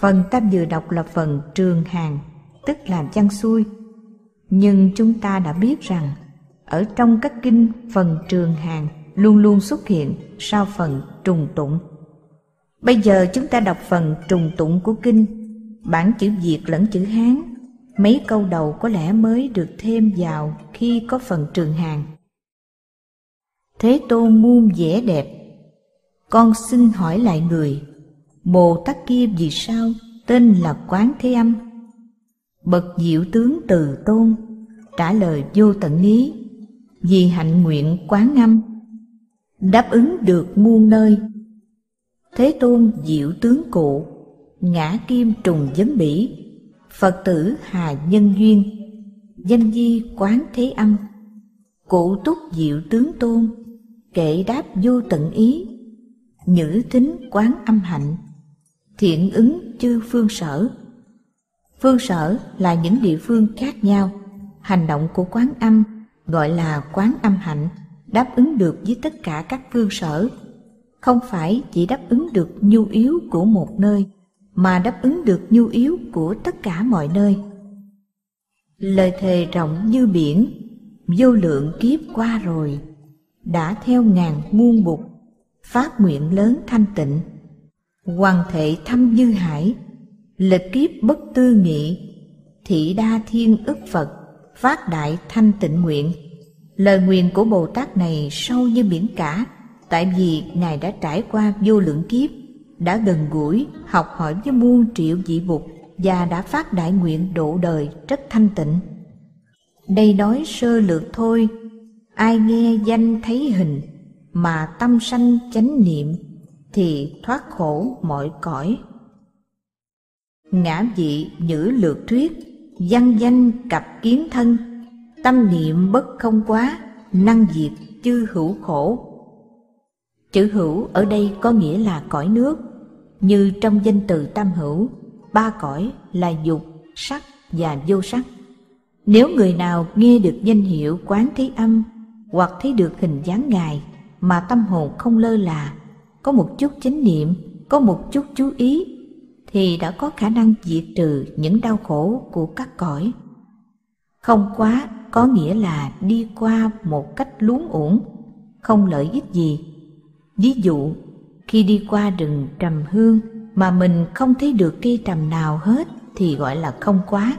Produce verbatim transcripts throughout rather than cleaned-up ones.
Phần tam dự độc là phần trường hàng, tức làm chăn xuôi. Nhưng chúng ta đã biết rằng, ở trong các kinh phần trường hàng luôn luôn xuất hiện sau phần trùng tụng. Bây giờ chúng ta đọc phần trùng tụng của kinh, bản chữ Việt lẫn chữ Hán, mấy câu đầu có lẽ mới được thêm vào khi có phần trường hàng. Thế Tôn muôn vẻ đẹp, con xin hỏi lại người, Bồ Tát kia vì sao tên là Quán Thế Âm? Bậc Diệu Tướng Từ Tôn trả lời vô tận ý, vì hạnh nguyện Quán Âm, đáp ứng được muôn nơi. Thế Tôn Diệu Tướng Cụ, ngã kim trùng vấn bỉ, Phật tử hà nhân duyên, danh di Quán Thế Âm. Cụ túc Diệu Tướng Tôn, kệ đáp vô tận ý, nhữ thính Quán Âm hạnh, thiện ứng chư phương sở. Phương sở là những địa phương khác nhau. Hành động của Quán Âm gọi là Quán Âm hạnh, đáp ứng được với tất cả các phương sở. Không phải chỉ đáp ứng được nhu yếu của một nơi, mà đáp ứng được nhu yếu của tất cả mọi nơi. Lời thề rộng như biển, vô lượng kiếp qua rồi, đã theo ngàn muôn bụt, phát nguyện lớn thanh tịnh, hoàng thệ thâm dư hải, lịch kiếp bất tư nghị, thị đa thiên ức Phật, phát đại thanh tịnh nguyện. Lời nguyện của Bồ Tát này sâu như biển cả, tại vì Ngài đã trải qua vô lượng kiếp, đã gần gũi, học hỏi với muôn triệu vị Bụt và đã phát đại nguyện độ đời rất thanh tịnh. Đây nói sơ lược thôi, ai nghe danh thấy hình, mà tâm sanh chánh niệm, thì thoát khổ mọi cõi. Ngã vị nhữ lược thuyết, văn danh cặp kiến thân, tâm niệm bất không quá, năng diệt chư hữu khổ. Chữ hữu ở đây có nghĩa là cõi nước, như trong danh từ tam hữu, ba cõi là dục, sắc và vô sắc. Nếu người nào nghe được danh hiệu Quán Thế Âm hoặc thấy được hình dáng Ngài mà tâm hồn không lơ là, có một chút chánh niệm, có một chút chú ý, thì đã có khả năng diệt trừ những đau khổ của các cõi. Không quá có nghĩa là đi qua một cách luống uổng, không lợi ích gì. Ví dụ, khi đi qua rừng trầm hương mà mình không thấy được cây trầm nào hết thì gọi là không quá.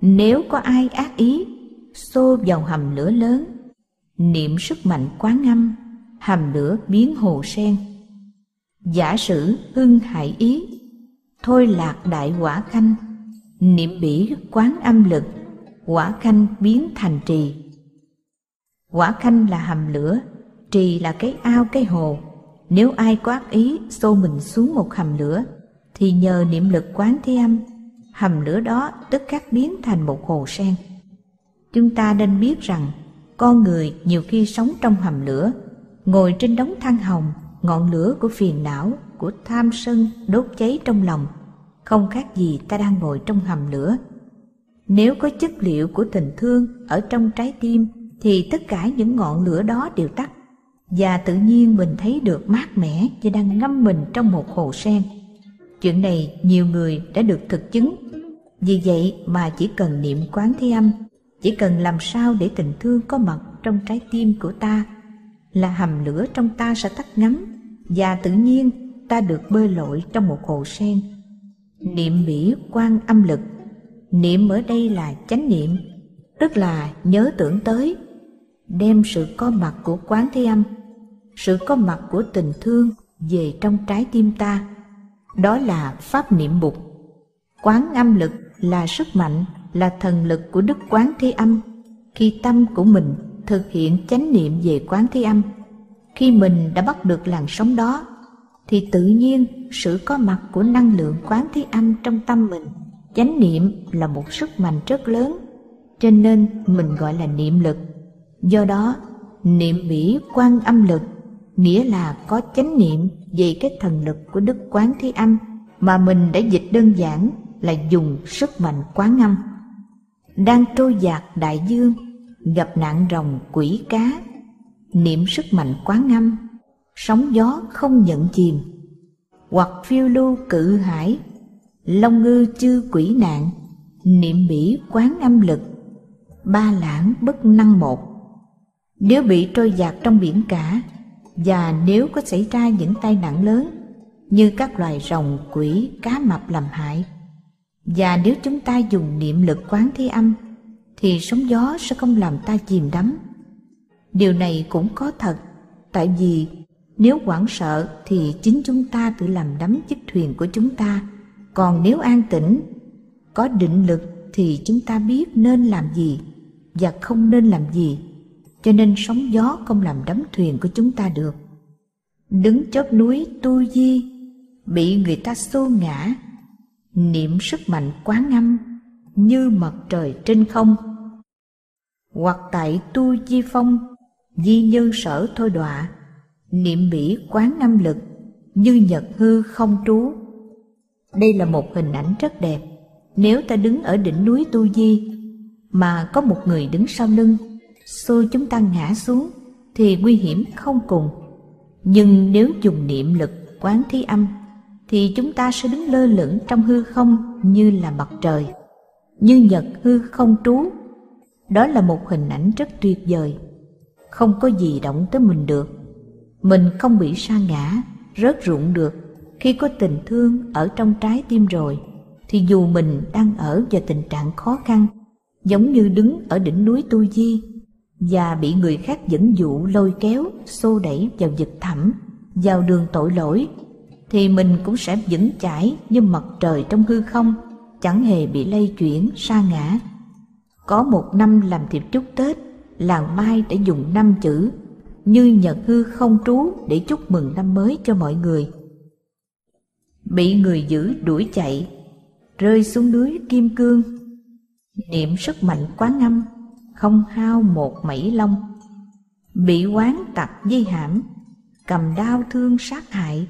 Nếu có ai ác ý xô vào hầm lửa lớn, niệm sức mạnh Quán Âm, hầm lửa biến hồ sen. Giả sử hưng hại ý, thôi lạc đại quả khanh, niệm bỉ Quán Âm lực, quả khanh biến thành trì. Quả khanh là hầm lửa, trì là cái ao, cái hồ. Nếu ai có ác ý xô mình xuống một hầm lửa, thì nhờ niệm lực Quán Thế Âm, hầm lửa đó tức khắc biến thành một hồ sen. Chúng ta nên biết rằng, con người nhiều khi sống trong hầm lửa, ngồi trên đống than hồng, ngọn lửa của phiền não, của tham sân đốt cháy trong lòng, không khác gì ta đang ngồi trong hầm lửa. Nếu có chất liệu của tình thương ở trong trái tim, thì tất cả những ngọn lửa đó đều tắt, và tự nhiên mình thấy được mát mẻ như đang ngâm mình trong một hồ sen. Chuyện này nhiều người đã được thực chứng. Vì vậy mà chỉ cần niệm Quán Thế Âm, chỉ cần làm sao để tình thương có mặt trong trái tim của ta, là hầm lửa trong ta sẽ tắt ngấm, và tự nhiên ta được bơi lội trong một hồ sen. Niệm bỉ Quán Âm lực, niệm ở đây là chánh niệm, tức là nhớ tưởng tới, đem sự có mặt của Quán Thế Âm, sự có mặt của tình thương về trong trái tim ta. Đó là pháp niệm Bụt. Quán Âm lực là sức mạnh, là thần lực của Đức Quán Thế Âm. Khi tâm của mình thực hiện chánh niệm về Quán Thế Âm, khi mình đã bắt được làn sóng đó, thì tự nhiên sự có mặt của năng lượng Quán Thế Âm trong tâm mình. Chánh niệm là một sức mạnh rất lớn, cho nên mình gọi là niệm lực. Do đó, niệm bỉ Quán Âm lực nghĩa là có chánh niệm về cái thần lực của Đức Quán Thế Âm, mà mình đã dịch đơn giản là dùng sức mạnh Quán Âm. Đang trôi dạt đại dương, gặp nạn rồng quỷ cá, niệm sức mạnh Quán Âm, sóng gió không nhận chìm. hoặc phiêu lưu cự hải, long ngư chư quỷ nạn, niệm bỉ quán âm lực, ba lãng bất năng một. Nếu bị trôi dạt trong biển cả, và nếu có xảy ra những tai nạn lớn như các loài rồng, quỷ, cá mập làm hại, và nếu chúng ta dùng niệm lực Quán Thế Âm thì sóng gió sẽ không làm ta chìm đắm. Điều này cũng có thật, tại vì nếu hoảng sợ thì chính chúng ta tự làm đắm chiếc thuyền của chúng ta, còn nếu an tĩnh, có định lực thì chúng ta biết nên làm gì và không nên làm gì, cho nên sóng gió không làm đắm thuyền của chúng ta được. Đứng chóp núi Tu Di bị người ta xô ngã, niệm sức mạnh Quán Âm như mặt trời trên không. Hoặc tại Tu Di Phong, di nhân sở thôi đọa, niệm bỉ Quán Âm lực như nhật hư không trú. Đây là một hình ảnh rất đẹp. Nếu ta đứng ở đỉnh núi Tu Di mà có một người đứng sau lưng xô chúng ta ngã xuống thì nguy hiểm không cùng, nhưng nếu dùng niệm lực Quán Thế Âm thì chúng ta sẽ đứng lơ lửng trong hư không như là mặt trời, như nhật hư không trú. Đó là một hình ảnh rất tuyệt vời, không có gì động tới mình được. Mình không bị sa ngã, rớt rụng được. Khi có tình thương ở trong trái tim rồi, thì dù mình đang ở vào tình trạng khó khăn, giống như đứng ở đỉnh núi Tu Di, và bị người khác dẫn dụ lôi kéo, xô đẩy vào vực thẳm, vào đường tội lỗi, thì mình cũng sẽ vững chãi như mặt trời trong hư không, chẳng hề bị lay chuyển, sa ngã. Có một năm làm tiệc chúc Tết, làng Mai đã dùng năm chữ như nhật hư không trú để chúc mừng năm mới cho mọi người. Bị người giữ đuổi chạy, rơi xuống núi Kim Cương, niệm sức mạnh Quán Âm không hao một mảy lông. Bị oán tặc dây hãm, cầm đao thương sát hại,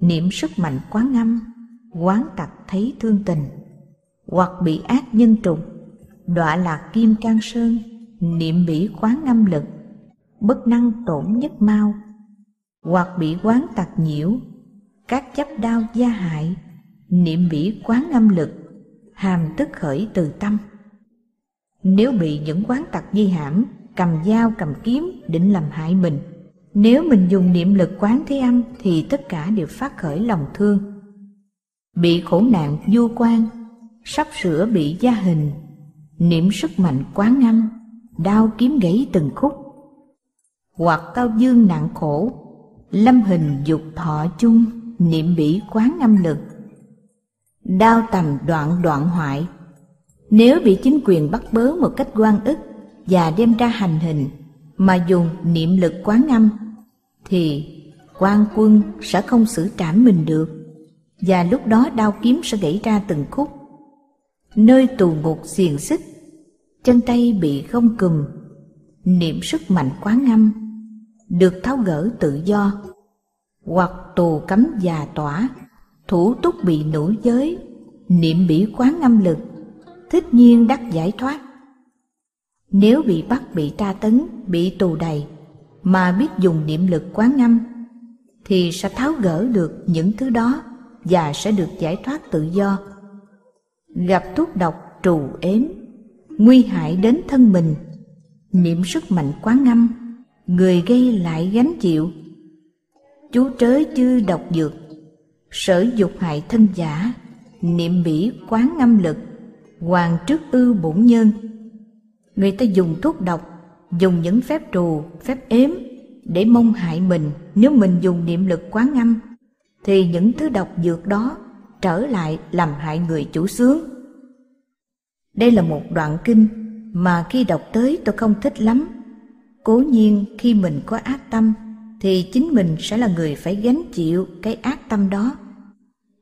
niệm sức mạnh Quán Âm, oán tặc thấy thương tình. Hoặc bị ác nhân trùng, đọa lạc Kim Cang Sơn, niệm bỉ Quán Âm lực, bất năng tổn nhất mau. Hoặc bị oán tặc nhiễu, các chấp đao gia hại, niệm bỉ Quán Âm lực, hàm tức khởi từ tâm. Nếu bị những oán tặc vi hãm, cầm dao cầm kiếm định làm hại mình, nếu mình dùng niệm lực Quán Thế Âm thì tất cả đều phát khởi lòng thương. Bị khổ nạn vô quan, sắp sửa bị gia hình, niệm sức mạnh Quán Âm, đao kiếm gãy từng khúc. Hoặc cao dương nạn khổ, lâm hình dục thọ chung, niệm bỉ Quán Âm lực, đao tầm đoạn đoạn hoại. Nếu bị chính quyền bắt bớ một cách oan ức và đem ra hành hình, mà dùng niệm lực Quán Âm thì quan quân sẽ không xử trảm mình được, và lúc đó đao kiếm sẽ gãy ra từng khúc. Nơi tù ngục xiềng xích, chân tay bị gông cùm, niệm sức mạnh Quán Âm, được tháo gỡ tự do. Hoặc tù cấm già tỏa, thủ túc bị nữ giới, niệm bỉ Quán Âm lực, thích nhiên đắc giải thoát. Nếu bị bắt, bị tra tấn, bị tù đày, mà biết dùng niệm lực Quán Âm thì sẽ tháo gỡ được những thứ đó và sẽ được giải thoát tự do. Gặp thuốc độc trù ếm, nguy hại đến thân mình, niệm sức mạnh Quán Âm, người gây lại gánh chịu. Chú trớ chư độc dược, sở dục hại thân giả, niệm bỉ Quán Âm lực, hoàng trước ư bổn nhân. Người ta dùng thuốc độc, dùng những phép trù, phép ếm để mong hại mình. Nếu mình dùng niệm lực Quán Âm thì những thứ độc dược đó trở lại làm hại người chủ xướng. Đây là một đoạn kinh mà khi đọc tới tôi không thích lắm. Cố nhiên khi mình có ác tâm thì chính mình sẽ là người phải gánh chịu cái ác tâm đó.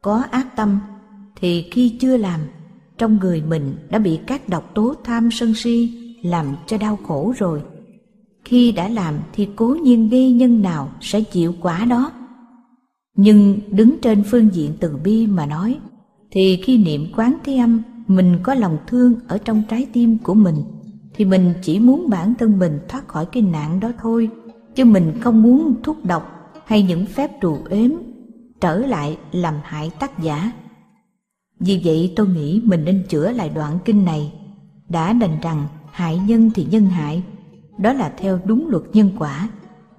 Có ác tâm thì khi chưa làm, trong người mình đã bị các độc tố tham sân si làm cho đau khổ rồi. Khi đã làm thì cố nhiên gây nhân nào sẽ chịu quả đó. Nhưng đứng trên phương diện từ bi mà nói, thì khi niệm Quán Thế Âm, mình có lòng thương ở trong trái tim của mình, thì mình chỉ muốn bản thân mình thoát khỏi cái nạn đó thôi, chứ mình không muốn thuốc độc hay những phép trù ếm trở lại làm hại tác giả. Vì vậy tôi nghĩ mình nên chữa lại đoạn kinh này, đã đành rằng hại nhân thì nhân hại, đó là theo đúng luật nhân quả.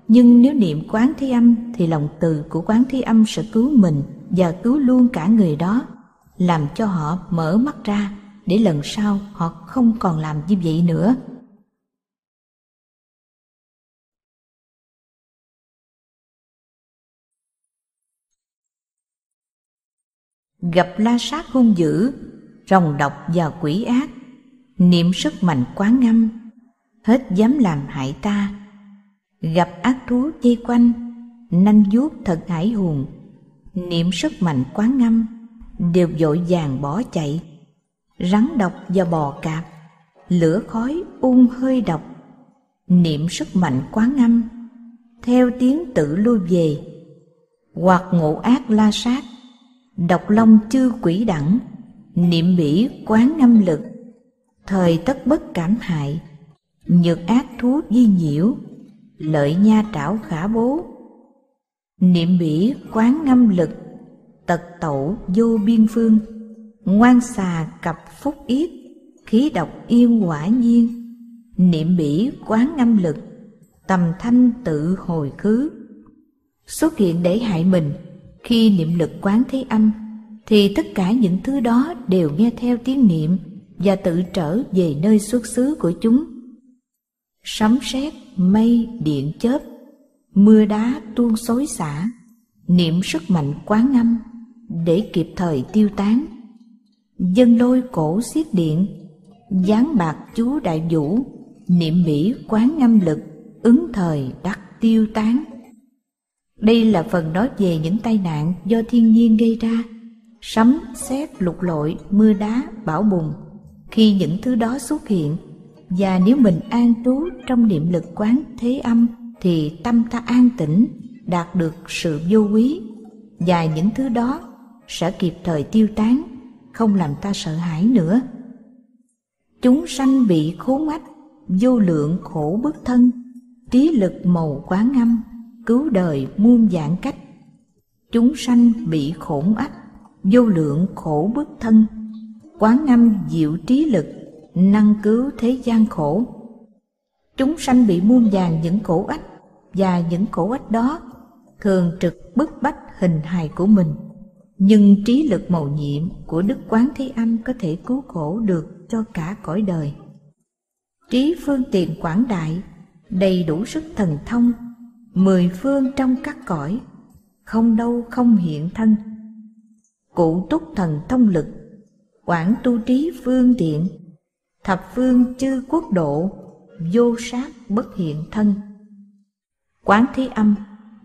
Nhưng nếu niệm Quán Thế Âm thì lòng từ của Quán Thế Âm sẽ cứu mình và cứu luôn cả người đó, làm cho họ mở mắt ra để lần sau họ không còn làm như vậy nữa. Gặp la sát hung dữ, rồng độc và quỷ ác, niệm sức mạnh Quán Âm, hết dám làm hại ta. Gặp ác thú vây quanh, nanh vuốt thật hải hùng, niệm sức mạnh Quán Âm, đều vội vàng bỏ chạy. Rắn độc và bò cạp, lửa khói ung hơi độc, niệm sức mạnh Quán Âm, theo tiếng tự lui về. Hoặc ngộ ác la sát, độc long chư quỷ đẳng, niệm bỉ Quán Âm lực, thời tất bất cảm hại. Nhược ác thú vi nhiễu, lợi nha trảo khả bố, niệm bỉ Quán Âm lực, tật tẩu vô biên phương. Ngoan xà cặp phúc yết, khí độc yên quả nhiên, niệm bỉ Quán Âm lực, tầm thanh tự hồi khứ. Xuất hiện để hại mình, khi niệm lực Quán Thế Âm thì tất cả những thứ đó đều nghe theo tiếng niệm và tự trở về nơi xuất xứ của chúng. Sấm sét, mây, điện chớp, mưa đá tuôn xối xả, niệm sức mạnh Quán Âm để kịp thời tiêu tán. Dân lôi cổ xiết điện, giáng bạc chú đại vũ, niệm bỉ Quán Âm lực, ứng thời đắc tiêu tán. Đây là phần nói về những tai nạn do thiên nhiên gây ra, sấm sét, lục lội, mưa đá, bão bùng. Khi những thứ đó xuất hiện, và nếu mình an trú trong niệm lực Quán Thế Âm thì tâm ta an tĩnh, đạt được sự vô quý, và những thứ đó sẽ kịp thời tiêu tán, không làm ta sợ hãi nữa. Chúng sanh bị khốn ách, vô lượng khổ bức thân, trí lực màu Quán Âm, cứu đời muôn vạn cách. Chúng sanh bị khổn ách, vô lượng khổ bức thân, Quán Âm diệu trí lực, năng cứu thế gian khổ. Chúng sanh bị muôn vàn những khổ ách, và những khổ ách đó thường trực bức bách hình hài của mình, nhưng trí lực mầu nhiệm của Đức Quán Thế Âm có thể cứu khổ được cho cả cõi đời. Trí phương tiện quảng đại, đầy đủ sức thần thông, mười phương trong các cõi, không đâu không hiện thân. Cụ túc thần thông lực, quảng tu trí phương tiện, thập phương chư quốc độ, vô sát bất hiện thân. Quán Thế Âm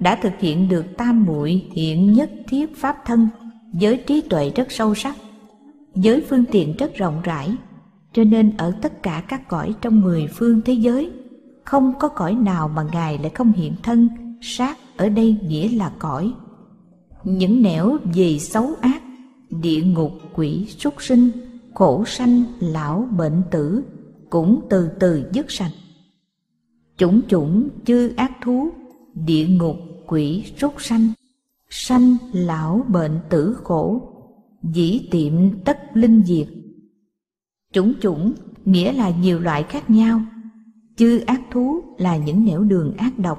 đã thực hiện được tam muội hiện nhất thiết pháp thân, với trí tuệ rất sâu sắc, với phương tiện rất rộng rãi, cho nên ở tất cả các cõi trong mười phương thế giới, không có cõi nào mà Ngài lại không hiện thân. Sát ở đây nghĩa là cõi. Những nẻo về xấu ác, địa ngục, quỷ, súc sinh, khổ sanh, lão, bệnh tử, cũng từ từ dứt sạch. Chủng chủng chư ác thú, địa ngục, quỷ, súc sanh, sanh, lão, bệnh, tử, khổ, dĩ tiệm tất linh diệt. Chủng chủng nghĩa là nhiều loại khác nhau. Chư ác thú là những nẻo đường ác độc,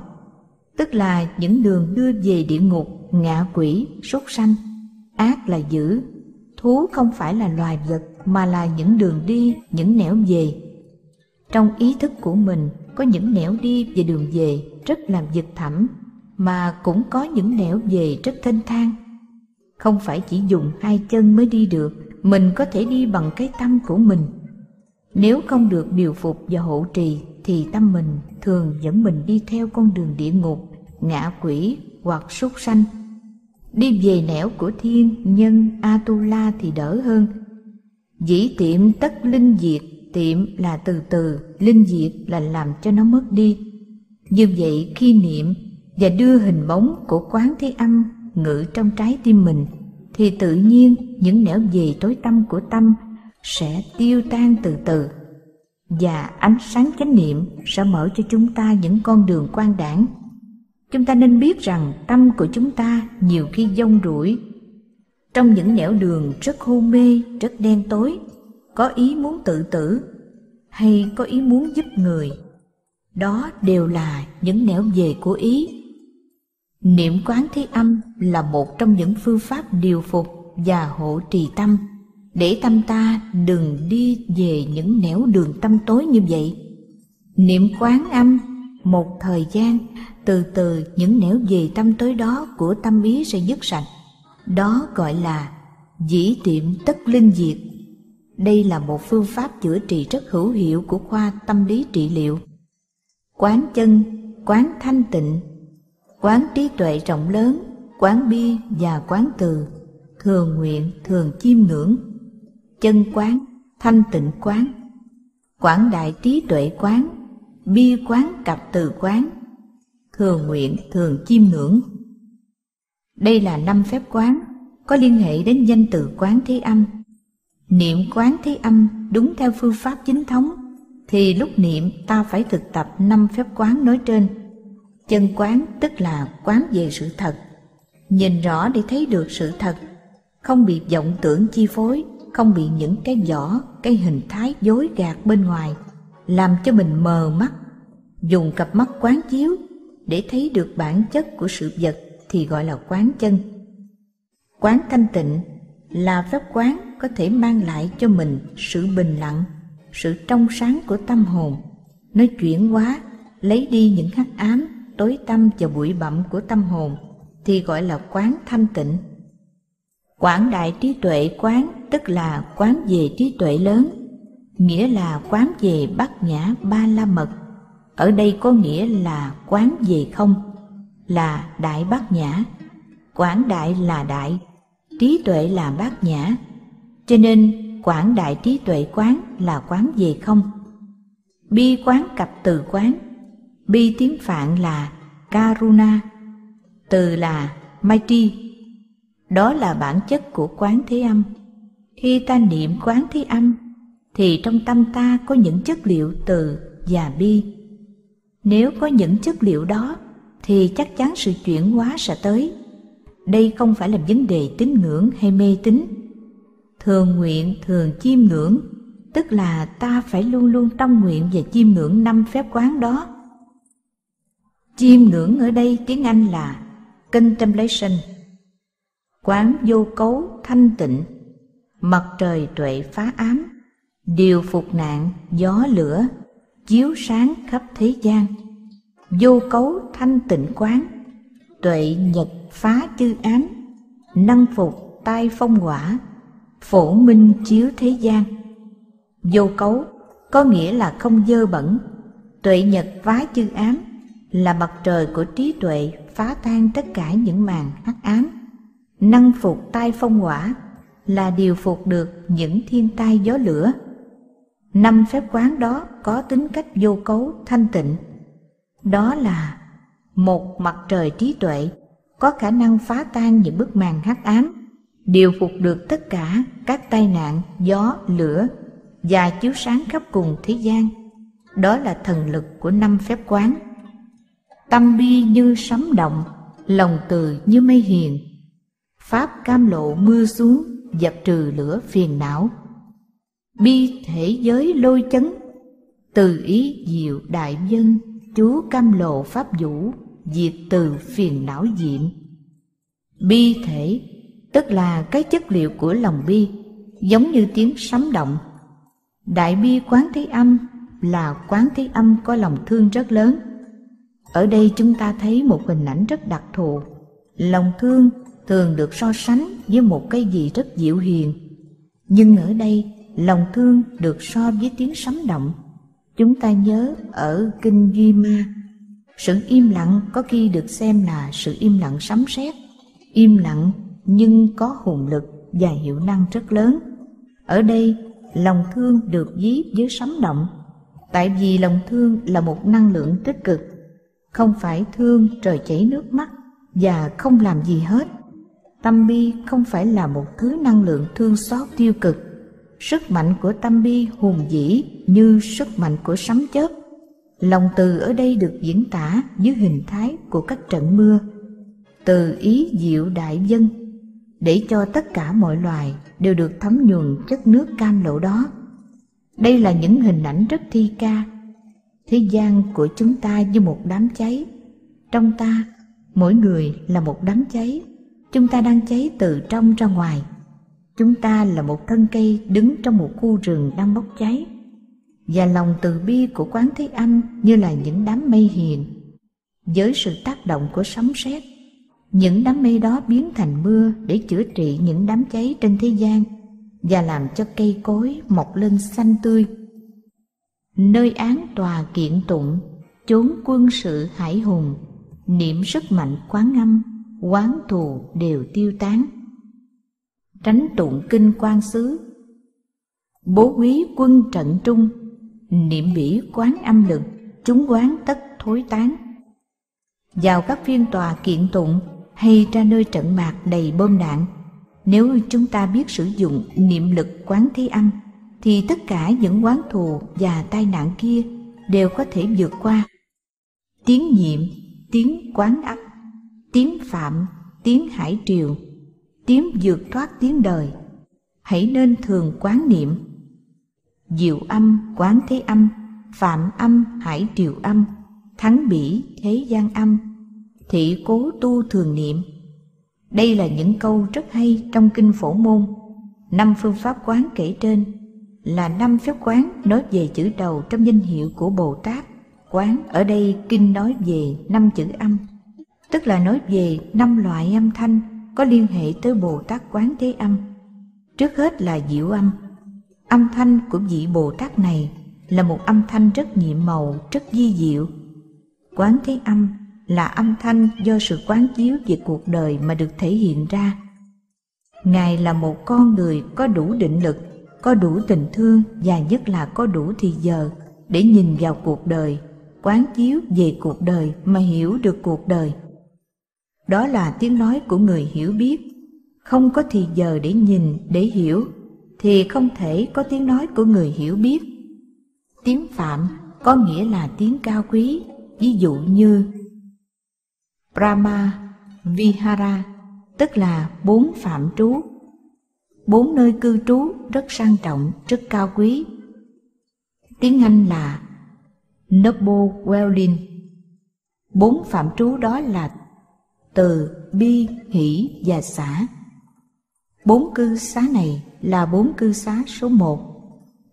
tức là những đường đưa về địa ngục, ngạ quỷ, súc sanh. Ác là dữ, thú không phải là loài vật mà là những đường đi, những nẻo về. Trong ý thức của mình có những nẻo đi và đường về rất làm vực thẳm, mà cũng có những nẻo về rất thênh thang. Không phải chỉ dùng hai chân mới đi được, mình có thể đi bằng cái tâm của mình. Nếu không được điều phục và hộ trì thì tâm mình thường dẫn mình đi theo con đường địa ngục, ngạ quỷ hoặc súc sanh. Đi về nẻo của thiên, nhân, Atula thì đỡ hơn. Dĩ tiệm tất linh diệt, tiệm là từ từ, linh diệt là làm cho nó mất đi. Như vậy khi niệm và đưa hình bóng của Quán Thế Âm ngự trong trái tim mình, thì tự nhiên những nẻo về tối tâm của tâm sẽ tiêu tan từ từ, và ánh sáng chánh niệm sẽ mở cho chúng ta những con đường quang đãng. Chúng ta nên biết rằng tâm của chúng ta nhiều khi dông ruổi, trong những nẻo đường rất hôn mê, rất đen tối, có ý muốn tự tử hay có ý muốn giúp người. Đó đều là những nẻo về của ý. Niệm Quán Thế Âm là một trong những phương pháp điều phục và hộ trì tâm, để tâm ta đừng đi về những nẻo đường tâm tối như vậy. Niệm Quán Âm một thời gian, từ từ những nẻo về tâm tối đó của tâm ý sẽ dứt sạch. Đó gọi là dĩ tiệm tất linh diệt. Đây là một phương pháp chữa trị rất hữu hiệu của khoa tâm lý trị liệu. Quán chân, quán thanh tịnh, quán trí tuệ rộng lớn, quán bi và quán từ, thường nguyện, thường chiêm ngưỡng. Chân quán, thanh tịnh quán, quảng đại trí tuệ quán, bi quán cặp từ quán, thường nguyện, thường chiêm ngưỡng. Đây là năm phép quán có liên hệ đến danh từ Quán Thế Âm. Niệm Quán Thế Âm đúng theo phương pháp chính thống thì lúc niệm ta phải thực tập năm phép quán nói trên. Chân quán tức là quán về sự thật, nhìn rõ để thấy được sự thật, không bị vọng tưởng chi phối, không bị những cái vỏ, cái hình thái dối gạt bên ngoài làm cho mình mờ mắt. Dùng cặp mắt quán chiếu để thấy được bản chất của sự vật thì gọi là quán chân. Quán thanh tịnh là phép quán có thể mang lại cho mình sự bình lặng, sự trong sáng của tâm hồn. Nó chuyển hóa, lấy đi những hắc ám, tối tăm và bụi bặm của tâm hồn thì gọi là quán thanh tịnh. Quảng đại trí tuệ quán tức là quán về trí tuệ lớn, nghĩa là quán về bát nhã ba la mật. Ở đây có nghĩa là quán về không, là đại bát nhã. Quảng đại là đại, trí tuệ là bát nhã, cho nên quảng đại trí tuệ quán là quán về không. Bi quán cặp từ quán, bi tiếng Phạn là karuna, từ là maitri. Đó là bản chất của Quán Thế Âm. Khi ta niệm Quán Thế Âm thì trong tâm ta có những chất liệu từ và bi. Nếu có những chất liệu đó thì chắc chắn sự chuyển hóa sẽ tới. Đây không phải là vấn đề tín ngưỡng hay mê tín. Thường nguyện, thường chiêm ngưỡng tức là ta phải luôn luôn tâm nguyện và chiêm ngưỡng năm phép quán đó. Chiêm ngưỡng ở đây tiếng Anh là contemplation. Quán vô cấu thanh tịnh, mặt trời tuệ phá ám, điều phục nạn gió lửa, chiếu sáng khắp thế gian. Vô cấu thanh tịnh quán, tuệ nhật phá chư ám, năng phục tai phong hỏa, phổ minh chiếu thế gian. Vô cấu có nghĩa là không dơ bẩn. Tuệ nhật phá chư ám là mặt trời của trí tuệ phá tan tất cả những màn hắc ám. Năng phục tai phong hỏa là điều phục được những thiên tai gió lửa. Năm phép quán đó có tính cách vô cấu thanh tịnh. Đó là một mặt trời trí tuệ có khả năng phá tan những bức màn hắc ám, điều phục được tất cả các tai nạn, gió, lửa và chiếu sáng khắp cùng thế gian. Đó là thần lực của năm phép quán. Tâm bi như sấm động, lòng từ như mây hiền, pháp cam lộ mưa xuống, dập trừ lửa phiền não. Bi thể giới lôi chấn, từ ý diệu đại dân, chú cam lộ pháp vũ, diệt từ phiền não diệm. Bi thể tức là cái chất liệu của lòng bi, giống như tiếng sấm động. Đại bi Quán Thế Âm là Quán Thế Âm có lòng thương rất lớn. Ở đây chúng ta thấy một hình ảnh rất đặc thù. Lòng thương thường được so sánh với một cái gì rất dịu hiền, nhưng ở đây lòng thương được so với tiếng sấm động. Chúng ta nhớ ở Kinh Duy Ma, sự im lặng có khi được xem là sự im lặng sấm sét, im lặng nhưng có hùng lực và hiệu năng rất lớn. Ở đây lòng thương được ví với sấm động, tại vì lòng thương là một năng lượng tích cực, không phải thương trời chảy nước mắt và không làm gì hết. Tâm bi không phải là một thứ năng lượng thương xót tiêu cực. Sức mạnh của tâm bi hùng vĩ như sức mạnh của sấm chớp, Lòng từ ở đây được diễn tả dưới hình thái của các trận mưa, từ ý diệu đại dân, để cho tất cả mọi loài đều được thấm nhuần chất nước cam lộ đó. Đây là những hình ảnh rất thi ca. Thế gian của chúng ta như một đám cháy, trong ta mỗi người là một đám cháy, chúng ta đang cháy từ trong ra ngoài. Chúng ta là một thân cây đứng trong một khu rừng đang bốc cháy, và lòng từ bi của Quán Thế Âm như là những đám mây hiền. Với sự tác động của sấm sét, những đám mây đó biến thành mưa để chữa trị những đám cháy trên thế gian và làm cho cây cối mọc lên xanh tươi. Nơi án tòa kiện tụng, chốn quân sự hải hùng, niệm sức mạnh Quán Âm, oán thù đều tiêu tán. Tránh tụng kinh Quan Xứ, bố quý quân trận trung, niệm bỉ Quán Âm lực, chúng quán tất thối tán. Vào các phiên tòa kiện tụng hay ra nơi trận mạc đầy bom đạn, nếu chúng ta biết sử dụng niệm lực Quán Thế Âm, thì tất cả những oán thù và tai nạn kia đều có thể vượt qua. Tiếng niệm, tiếng Quán Âm, tiếng Phạm, tiếng Hải Triều, tiếng vượt thoát tiếng đời, hãy nên thường quán niệm. Diệu âm, Quán Thế Âm, Phạm âm, Hải Triều âm, thắng bỉ thế gian âm, thị cố tu thường niệm. Đây là những câu rất hay trong Kinh Phổ Môn. Năm phương pháp quán kể trên là năm phép quán nói về chữ đầu trong danh hiệu của Bồ Tát. Quán ở đây Kinh nói về năm chữ âm, tức là nói về năm loại âm thanh có liên hệ tới Bồ Tát Quán Thế Âm. Trước hết là diệu âm. Âm thanh của vị Bồ Tát này là một âm thanh rất nhiệm màu, rất vi diệu. Quán Thế Âm là âm thanh do sự quán chiếu về cuộc đời mà được thể hiện ra. Ngài là một con người có đủ định lực, có đủ tình thương và nhất là có đủ thì giờ để nhìn vào cuộc đời, quán chiếu về cuộc đời mà hiểu được cuộc đời. Đó là tiếng nói của người hiểu biết. Không có thì giờ để nhìn, để hiểu, thì không thể có tiếng nói của người hiểu biết. Tiếng Phạm có nghĩa là tiếng cao quý, ví dụ như Brahma, Vihara, tức là bốn phạm trú, bốn nơi cư trú rất sang trọng, rất cao quý. Tiếng Anh là Noble Dwelling. Bốn phạm trú đó là từ, bi, hỷ và xả. Bốn cư xá này là bốn cư xá số một.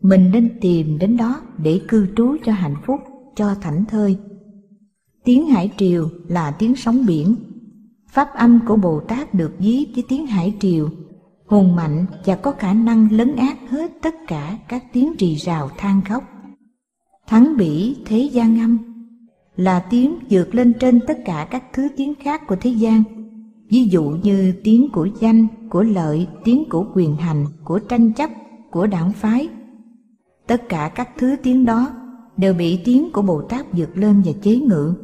Mình nên tìm đến đó để cư trú cho hạnh phúc, cho thảnh thơi. Tiếng Hải Triều là tiếng sóng biển. Pháp âm của Bồ Tát được ví với tiếng Hải Triều, hùng mạnh và có khả năng lấn át hết tất cả các tiếng rì rào than khóc. Thắng bỉ thế gian âm là tiếng vượt lên trên tất cả các thứ tiếng khác của thế gian, ví dụ như tiếng của danh, của lợi, tiếng của quyền hành, của tranh chấp, của đảng phái. Tất cả các thứ tiếng đó đều bị tiếng của Bồ Tát vượt lên và chế ngự.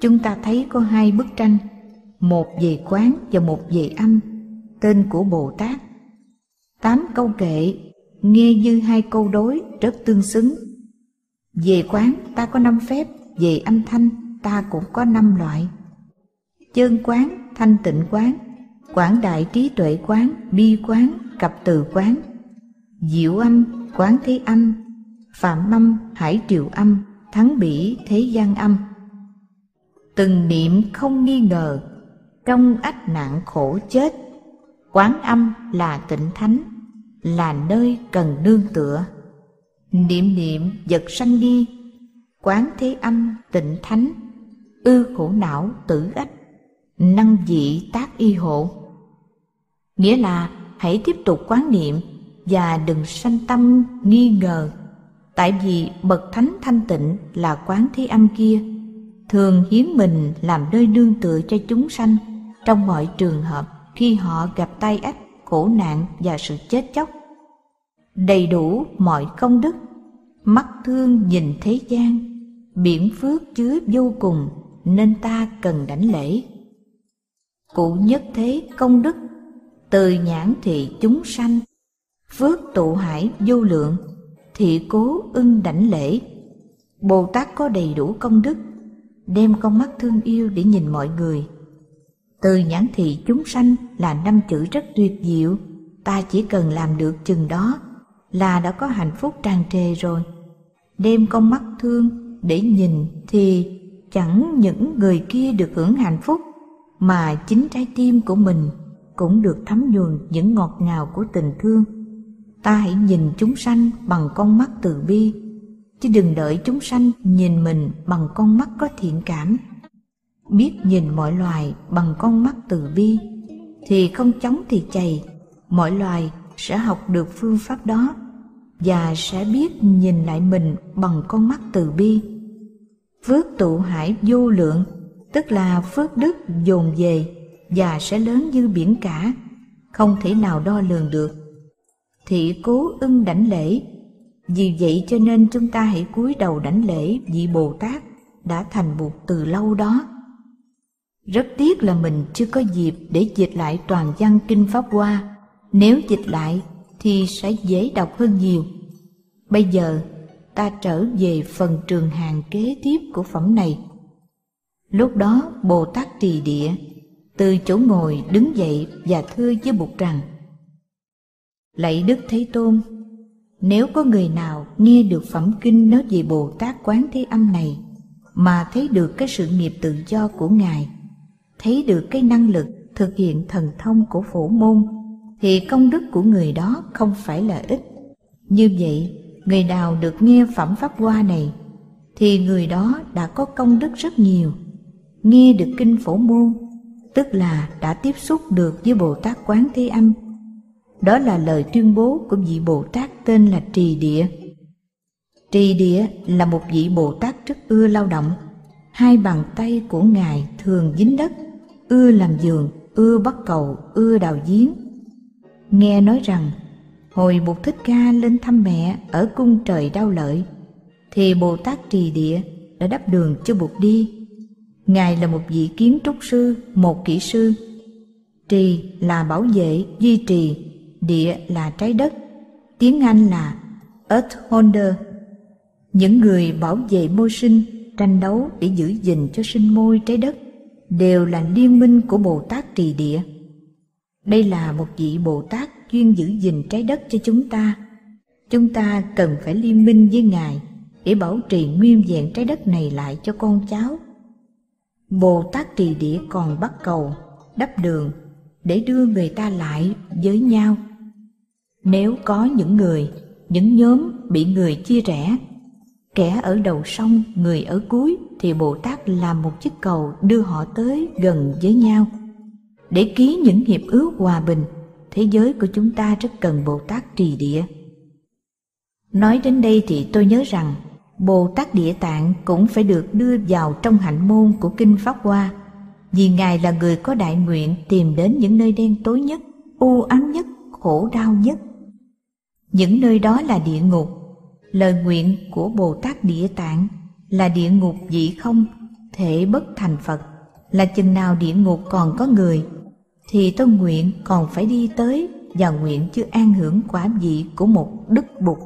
Chúng ta thấy có hai bức tranh, một về quán và một về âm, tên của Bồ Tát. Tám câu kệ nghe như hai câu đối rất tương xứng. Về quán ta có năm phép, về âm thanh ta cũng có năm loại: chơn quán, thanh tịnh quán, quảng đại trí tuệ quán, bi quán, cập từ quán, diệu âm, Quán Thế Âm, phạm âm, hải triều âm, thắng bỉ thế gian âm. Từng niệm không nghi ngờ, trong ách nạn khổ chết, Quán Âm là tịnh thánh, là nơi cần nương tựa. Niệm niệm vật sanh đi, Quán Thế Âm tịnh thánh, ư khổ não tử ách, năng dị tác y hộ. Nghĩa là hãy tiếp tục quán niệm và đừng sanh tâm nghi ngờ, tại vì bậc thánh thanh tịnh là Quán Thế Âm kia thường hiến mình làm nơi nương tựa cho chúng sanh trong mọi trường hợp khi họ gặp tai ách, khổ nạn và sự chết chóc. Đầy đủ mọi công đức, mắt thương nhìn thế gian, biển phước chứa vô cùng, nên ta cần đảnh lễ. Cụ nhất thế công đức, từ nhãn thị chúng sanh, phước tụ hải vô lượng, thị cố ưng đảnh lễ. Bồ Tát có đầy đủ công đức, đem con mắt thương yêu để nhìn mọi người. Từ nhãn thị chúng sanh là năm chữ rất tuyệt diệu, ta chỉ cần làm được chừng đó là đã có hạnh phúc tràn trề rồi. Đem con mắt thương để nhìn thì chẳng những người kia được hưởng hạnh phúc, mà chính trái tim của mình cũng được thấm nhuần những ngọt ngào của tình thương. Ta hãy nhìn chúng sanh bằng con mắt từ bi, chứ đừng đợi chúng sanh nhìn mình bằng con mắt có thiện cảm. Biết nhìn mọi loài bằng con mắt từ bi thì không chóng thì chày, mọi loài sẽ học được phương pháp đó và sẽ biết nhìn lại mình bằng con mắt từ bi. Phước tụ hải vô lượng, tức là phước đức dồn về và sẽ lớn như biển cả, không thể nào đo lường được. Thị cố ưng đảnh lễ, vì vậy cho nên chúng ta hãy cúi đầu đảnh lễ vị Bồ Tát đã thành Bụt từ lâu đó. Rất tiếc là mình chưa có dịp để dịch lại toàn văn Kinh Pháp Hoa, nếu dịch lại thì sẽ dễ đọc hơn nhiều. Bây giờ ta trở về phần trường hàng kế tiếp của phẩm này. Lúc đó Bồ Tát Trì Địa từ chỗ ngồi đứng dậy và thưa với Bụt rằng: Lạy Đức Thế Tôn, nếu có người nào nghe được phẩm kinh nói về Bồ Tát Quán Thế Âm này mà thấy được cái sự nghiệp tự do của Ngài, thấy được cái năng lực thực hiện thần thông của Phổ Môn, thì công đức của người đó không phải là ít. Như vậy, người nào được nghe phẩm Pháp Hoa này thì người đó đã có công đức rất nhiều. Nghe được kinh Phổ Môn, tức là đã tiếp xúc được với Bồ Tát Quán Thế Âm. Đó là lời tuyên bố của vị Bồ Tát tên là Trì Địa. Trì Địa là một vị Bồ Tát rất ưa lao động. Hai bàn tay của Ngài thường dính đất, ưa làm vườn, ưa bắt cầu, ưa đào giếng. Nghe nói rằng, hồi Bụt Thích Ca lên thăm mẹ ở cung trời Đao Lợi, thì Bồ Tát Trì Địa đã đắp đường cho Bụt đi. Ngài là một vị kiến trúc sư, một kỹ sư. Trì là bảo vệ, duy trì, địa là trái đất, tiếng Anh là Earth Holder. Những người bảo vệ môi sinh, tranh đấu để giữ gìn cho sinh môi trái đất đều là liên minh của Bồ Tát Trì Địa. Đây là một vị Bồ Tát chuyên giữ gìn trái đất cho chúng ta. Chúng ta cần phải liên minh với Ngài để bảo trì nguyên vẹn trái đất này lại cho con cháu. Bồ Tát Trì Địa còn bắt cầu, đắp đường để đưa người ta lại với nhau. Nếu có những người, những nhóm bị người chia rẽ, kẻ ở đầu sông, người ở cuối, thì Bồ Tát làm một chiếc cầu đưa họ tới gần với nhau. Để ký những hiệp ước hòa bình, thế giới của chúng ta rất cần Bồ Tát Trì Địa. Nói đến đây thì tôi nhớ rằng Bồ Tát Địa Tạng cũng phải được đưa vào trong hạnh môn của Kinh Pháp Hoa, vì Ngài là người có đại nguyện tìm đến những nơi đen tối nhất, u ám nhất, khổ đau nhất. Những nơi đó là địa ngục. Lời nguyện của Bồ Tát Địa Tạng là địa ngục dĩ không, thể bất thành Phật, là chừng nào địa ngục còn có người thì tôi nguyện còn phải đi tới, và nguyện chưa an hưởng quả vị của một Đức Bụt.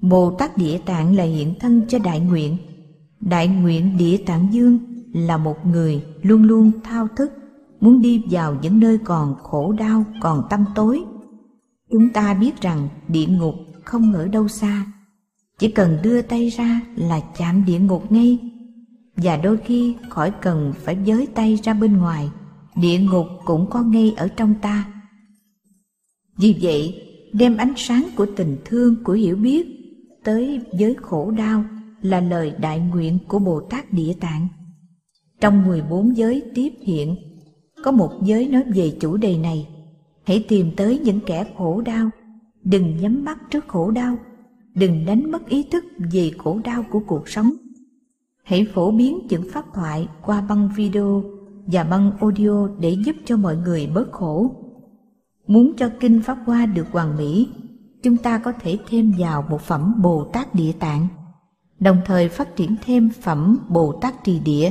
Bồ Tát Địa Tạng là hiện thân cho đại nguyện. Đại nguyện Địa Tạng Dương là một người luôn luôn thao thức, muốn đi vào những nơi còn khổ đau, còn tăm tối. Chúng ta biết rằng địa ngục không ở đâu xa, chỉ cần đưa tay ra là chạm địa ngục ngay, và đôi khi khỏi cần phải giới tay ra bên ngoài, địa ngục cũng có ngay ở trong ta. Vì vậy, đem ánh sáng của tình thương, của hiểu biết tới với khổ đau là lời đại nguyện của Bồ Tát Địa Tạng. Trong mười bốn giới tiếp hiện, có một giới nói về chủ đề này. Hãy tìm tới những kẻ khổ đau, đừng nhắm mắt trước khổ đau, đừng đánh mất ý thức về khổ đau của cuộc sống. Hãy phổ biến những pháp thoại qua băng video và băng audio để giúp cho mọi người bớt khổ. Muốn cho Kinh Pháp Hoa được hoàn mỹ, chúng ta có thể thêm vào một phẩm Bồ Tát Địa Tạng, đồng thời phát triển thêm phẩm Bồ Tát Trì Địa.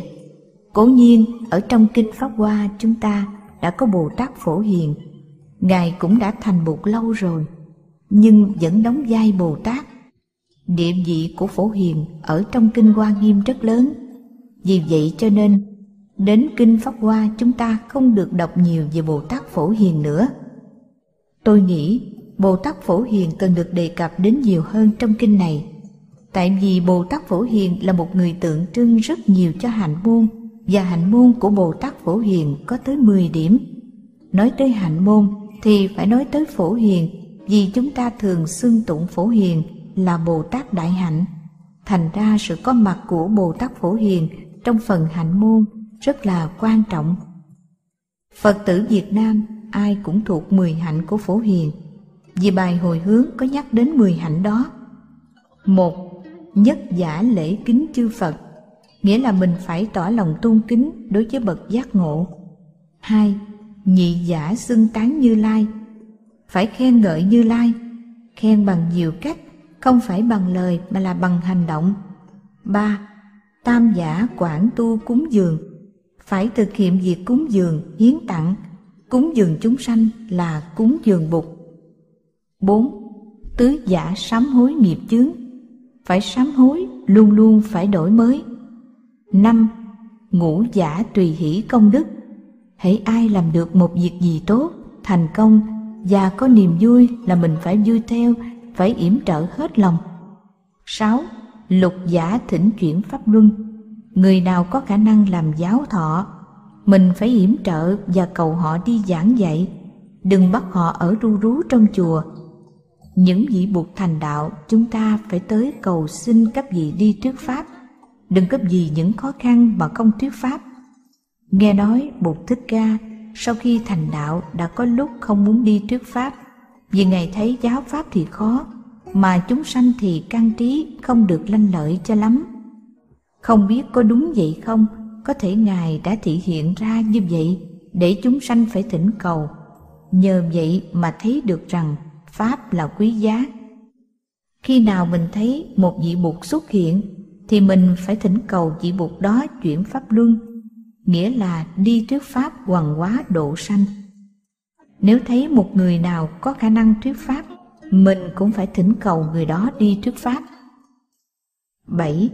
Cố nhiên, ở trong Kinh Pháp Hoa chúng ta đã có Bồ Tát Phổ Hiền. Ngài cũng đã thành Bụt lâu rồi, nhưng vẫn đóng vai Bồ Tát. Địa vị của Phổ Hiền ở trong Kinh Hoa Nghiêm rất lớn. Vì vậy cho nên, đến Kinh Pháp Hoa chúng ta không được đọc nhiều về Bồ-Tát Phổ Hiền nữa. Tôi nghĩ Bồ-Tát Phổ Hiền cần được đề cập đến nhiều hơn trong kinh này. Tại vì Bồ-Tát Phổ Hiền là một người tượng trưng rất nhiều cho hạnh môn, và hạnh môn của Bồ-Tát Phổ Hiền có tới mười điểm. Nói tới hạnh môn thì phải nói tới Phổ Hiền, vì chúng ta thường xưng tụng Phổ Hiền là Bồ-Tát Đại Hạnh. Thành ra sự có mặt của Bồ-Tát Phổ Hiền trong phần hạnh môn rất là quan trọng. Phật tử Việt Nam ai cũng thuộc mười hạnh của Phổ Hiền, vì bài hồi hướng có nhắc đến mười hạnh đó. Một, nhất giả lễ kính chư Phật, nghĩa là mình phải tỏ lòng tôn kính đối với bậc giác ngộ. Hai, nhị giả xưng tán Như Lai, phải khen ngợi Như Lai, khen bằng nhiều cách, không phải bằng lời mà là bằng hành động. Ba, tam giả quản tu cúng dường, phải thực hiện việc cúng dường, hiến tặng, cúng dường chúng sanh là cúng dường Bụt. Bốn, tứ giả sám hối nghiệp chướng, phải sám hối, luôn luôn phải đổi mới. Năm, ngũ giả tùy hỷ công đức, hễ ai làm được một việc gì tốt, thành công và có niềm vui là mình phải vui theo, phải yểm trợ hết lòng. Sáu, lục giả thỉnh chuyển pháp luân, người nào có khả năng làm giáo thọ, mình phải yểm trợ và cầu họ đi giảng dạy, đừng bắt họ ở ru rú trong chùa. Những vị Bụt thành đạo chúng ta phải tới cầu xin các vị đi thuyết pháp, đừng có vì những khó khăn mà không thuyết pháp. Nghe nói Bụt Thích Ca sau khi thành đạo đã có lúc không muốn đi thuyết pháp, vì Ngài thấy giáo pháp thì khó, mà chúng sanh thì căn trí không được lanh lợi cho lắm. Không biết có đúng vậy không, có thể Ngài đã thị hiện ra như vậy để chúng sanh phải thỉnh cầu. Nhờ vậy mà thấy được rằng pháp là quý giá. Khi nào mình thấy một vị Bụt xuất hiện thì mình phải thỉnh cầu vị Bụt đó chuyển pháp luân, nghĩa là đi thuyết pháp hoằng hóa độ sanh. Nếu thấy một người nào có khả năng thuyết pháp, mình cũng phải thỉnh cầu người đó đi thuyết pháp. Bảy,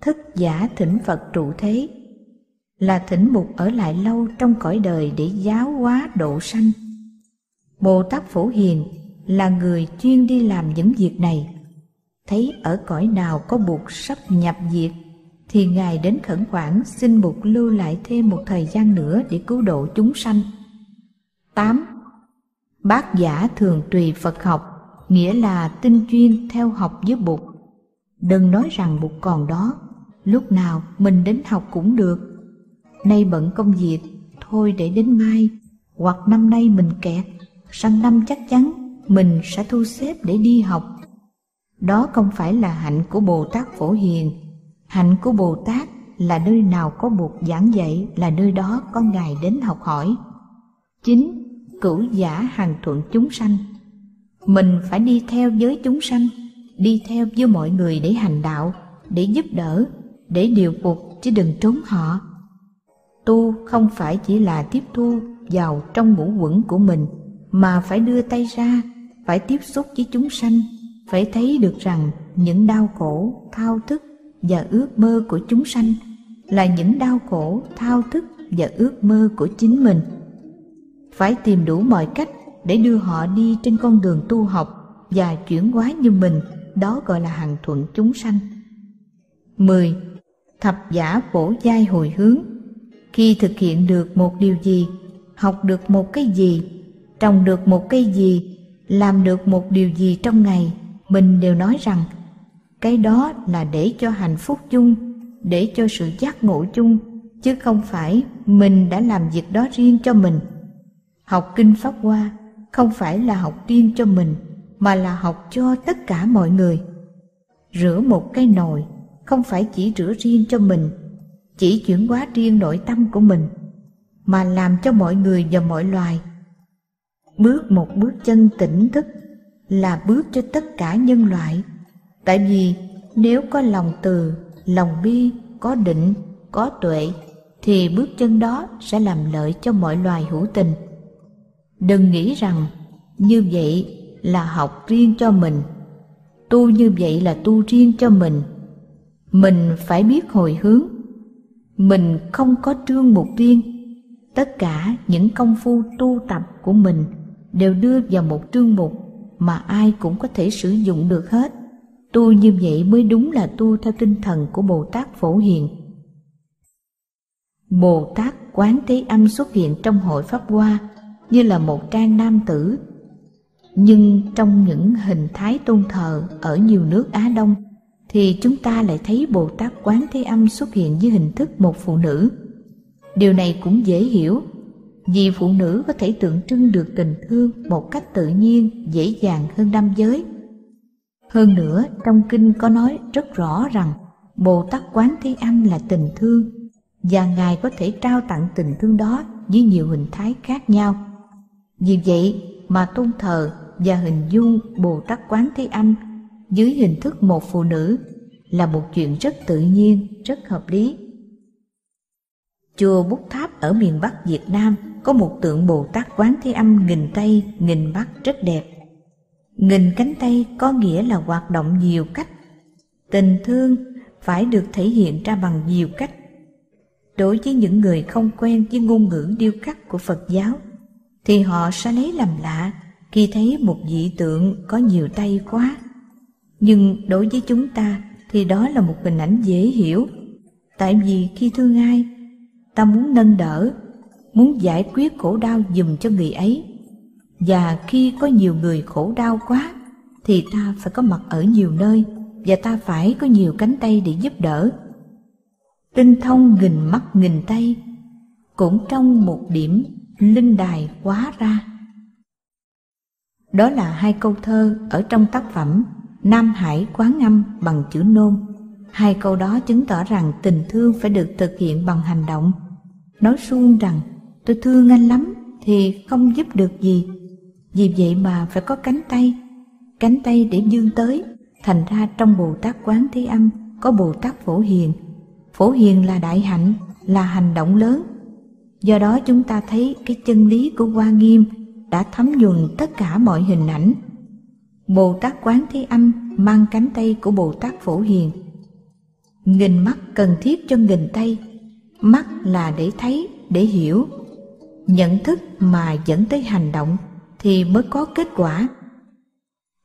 thức giả thỉnh Phật trụ thế, là thỉnh Bụt ở lại lâu trong cõi đời để giáo hóa độ sanh. Bồ Tát Phổ Hiền là người chuyên đi làm những việc này. Thấy ở cõi nào có Bụt sắp nhập diệt thì Ngài đến khẩn khoản xin Bụt lưu lại thêm một thời gian nữa để cứu độ chúng sanh. Tám, bác giả thường tùy Phật học, nghĩa là tinh chuyên theo học với Bụt. Đừng nói rằng Bụt còn đó, lúc nào mình đến học cũng được. Nay bận công việc, thôi để đến mai, hoặc năm nay mình kẹt, sang năm chắc chắn mình sẽ thu xếp để đi học. Đó không phải là hạnh của Bồ-Tát Phổ Hiền. Hạnh của Bồ-Tát là nơi nào có Bụt giảng dạy là nơi đó có Ngài đến học hỏi. Chín, cửu giả hằng thuận chúng sanh, mình phải đi theo với chúng sanh, đi theo với mọi người để hành đạo, để giúp đỡ, để điều phục chứ đừng trốn họ. Tu không phải chỉ là tiếp thu vào trong ngũ uẩn của mình, mà phải đưa tay ra, phải tiếp xúc với chúng sanh, phải thấy được rằng những đau khổ, thao thức và ước mơ của chúng sanh là những đau khổ, thao thức và ước mơ của chính mình. Phải tìm đủ mọi cách để đưa họ đi trên con đường tu học và chuyển hóa như mình, đó gọi là hằng thuận chúng sanh. Mười, thập giả bổ giai hồi hướng, khi thực hiện được một điều gì, học được một cái gì, trồng được một cái gì, làm được một điều gì trong ngày, mình đều nói rằng cái đó là để cho hạnh phúc chung, để cho sự giác ngộ chung, chứ không phải mình đã làm việc đó riêng cho mình. Học Kinh Pháp Hoa không phải là học riêng cho mình, mà là học cho tất cả mọi người. Rửa một cái nồi không phải chỉ rửa riêng cho mình, chỉ chuyển hóa riêng nội tâm của mình, mà làm cho mọi người và mọi loài. Bước một bước chân tỉnh thức là bước cho tất cả nhân loại. Tại vì nếu có lòng từ, lòng bi, có định, có tuệ, thì bước chân đó sẽ làm lợi cho mọi loài hữu tình. Đừng nghĩ rằng như vậy là học riêng cho mình. tu như vậy là tu riêng cho mình. Mình phải biết hồi hướng. Mình không có trương mục riêng. Tất cả những công phu tu tập của mình đều đưa vào một trương mục mà ai cũng có thể sử dụng được hết. Tu như vậy mới đúng là tu theo tinh thần của Bồ-Tát Phổ Hiền. Bồ-Tát Quán Thế Âm xuất hiện trong hội Pháp Hoa như là một trang nam tử, nhưng trong những hình thái tôn thờ ở nhiều nước Á Đông thì chúng ta lại thấy Bồ-Tát Quán Thế Âm xuất hiện dưới hình thức một phụ nữ. Điều này cũng dễ hiểu, vì phụ nữ có thể tượng trưng được tình thương một cách tự nhiên, dễ dàng hơn nam giới. Hơn nữa, trong kinh có nói rất rõ rằng Bồ-Tát Quán Thế Âm là tình thương, và Ngài có thể trao tặng tình thương đó với nhiều hình thái khác nhau. Vì vậy mà tôn thờ và hình dung Bồ-Tát Quán Thế Âm dưới hình thức một phụ nữ là một chuyện rất tự nhiên, rất hợp lý. Chùa Bút Tháp ở miền Bắc Việt Nam có một tượng Bồ-Tát Quán Thế Âm nghìn tay, nghìn mắt rất đẹp. Nghìn cánh tay có nghĩa là hoạt động nhiều cách. Tình thương phải được thể hiện ra bằng nhiều cách. Đối với những người không quen với ngôn ngữ điêu khắc của Phật giáo, thì họ sẽ lấy làm lạ khi thấy một vị tượng có nhiều tay quá. Nhưng đối với chúng ta thì đó là một hình ảnh dễ hiểu. Tại vì khi thương ai, ta muốn nâng đỡ, muốn giải quyết khổ đau giùm cho người ấy. Và khi có nhiều người khổ đau quá, thì ta phải có mặt ở nhiều nơi, và ta phải có nhiều cánh tay để giúp đỡ. Tinh thông nghìn mắt nghìn tay, cũng trong một điểm linh đài quá ra. Đó là hai câu thơ ở trong tác phẩm Nam Hải Quán Âm bằng chữ nôm. Hai câu đó chứng tỏ rằng tình thương phải được thực hiện bằng hành động. Nói suông rằng tôi thương anh lắm thì không giúp được gì, vì vậy mà phải có cánh tay, cánh tay để vươn tới. Thành ra trong Bồ-Tát Quán Thế Âm có Bồ-Tát Phổ Hiền. Phổ Hiền là đại hạnh, là hành động lớn. Do đó chúng ta thấy cái chân lý của Hoa Nghiêm đã thấm nhuần tất cả mọi hình ảnh. Bồ-Tát Quán Thế Âm mang cánh tay của Bồ-Tát Phổ Hiền. Nghìn mắt cần thiết cho nghìn tay. Mắt là để thấy, để hiểu. Nhận thức mà dẫn tới hành động thì mới có kết quả.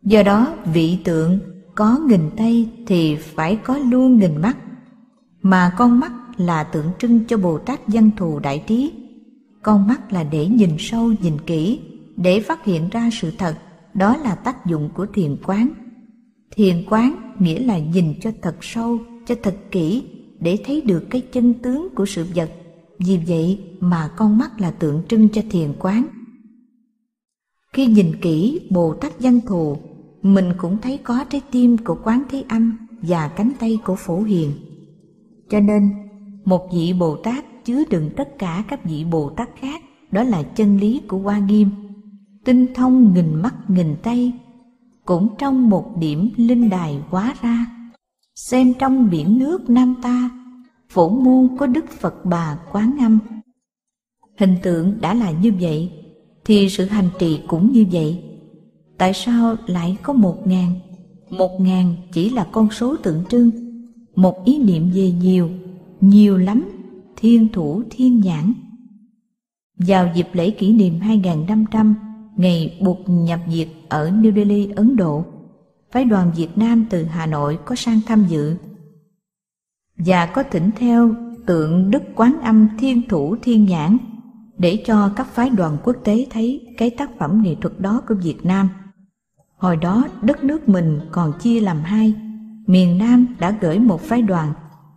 Do đó vị tượng có nghìn tay thì phải có luôn nghìn mắt. Mà con mắt là tượng trưng cho Bồ-Tát Văn Thù Đại Trí. Con mắt là để nhìn sâu, nhìn kỹ, để phát hiện ra sự thật. Đó là tác dụng của thiền quán. Thiền quán nghĩa là nhìn cho thật sâu, cho thật kỹ, để thấy được cái chân tướng của sự vật. Vì vậy mà con mắt là tượng trưng cho thiền quán. Khi nhìn kỹ Bồ-Tát Văn Thù, mình cũng thấy có trái tim của Quán Thế Âm và cánh tay của Phổ Hiền. Cho nên, một vị Bồ-Tát chứa đựng tất cả các vị Bồ-Tát khác, đó là chân lý của Hoa Nghiêm. Tinh thông nghìn mắt nghìn tay, cũng trong một điểm linh đài hóa ra. Xem trong biển nước Nam ta, Phổ Môn có Đức Phật Bà Quán Âm. Hình tượng đã là như vậy, thì sự hành trì cũng như vậy. Tại sao lại có một ngàn? Một ngàn chỉ là con số tượng trưng, một ý niệm về nhiều, nhiều lắm, thiên thủ thiên nhãn. Vào dịp lễ kỷ niệm hai nghìn năm trăm, ngày Bụt nhập Việt ở New Delhi, Ấn Độ, phái đoàn Việt Nam từ Hà Nội có sang tham dự và có thỉnh theo tượng Đức Quán Âm thiên thủ thiên nhãn để cho các phái đoàn quốc tế thấy cái tác phẩm nghệ thuật đó của Việt Nam. Hồi đó đất nước mình còn chia làm hai, miền Nam đã gửi một phái đoàn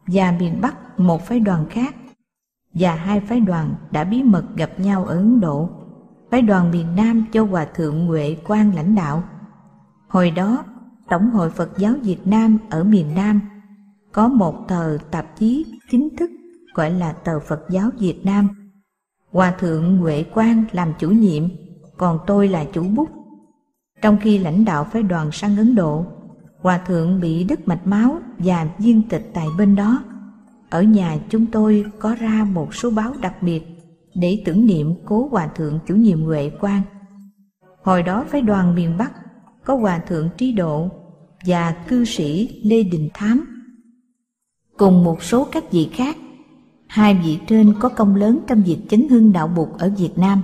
và miền Bắc một phái đoàn khác, và hai phái đoàn đã bí mật gặp nhau ở Ấn Độ. Phái đoàn miền Nam do Hòa thượng Huệ Quang lãnh đạo. Hồi đó, Tổng hội Phật giáo Việt Nam ở miền Nam có một tờ tạp chí chính thức gọi là tờ Phật giáo Việt Nam. Hòa thượng Huệ Quang làm chủ nhiệm, còn tôi là chủ bút. Trong khi lãnh đạo phái đoàn sang Ấn Độ, Hòa thượng bị đứt mạch máu và viên tịch tại bên đó. Ở nhà chúng tôi có ra một số báo đặc biệt để tưởng niệm cố Hòa thượng chủ nhiệm Huệ Quang. Hồi đó phái đoàn miền Bắc có Hòa thượng Trí Độ, và cư sĩ Lê Đình Thám, cùng một số các vị khác. Hai vị trên có công lớn trong việc chấn hưng đạo Bụt ở Việt Nam.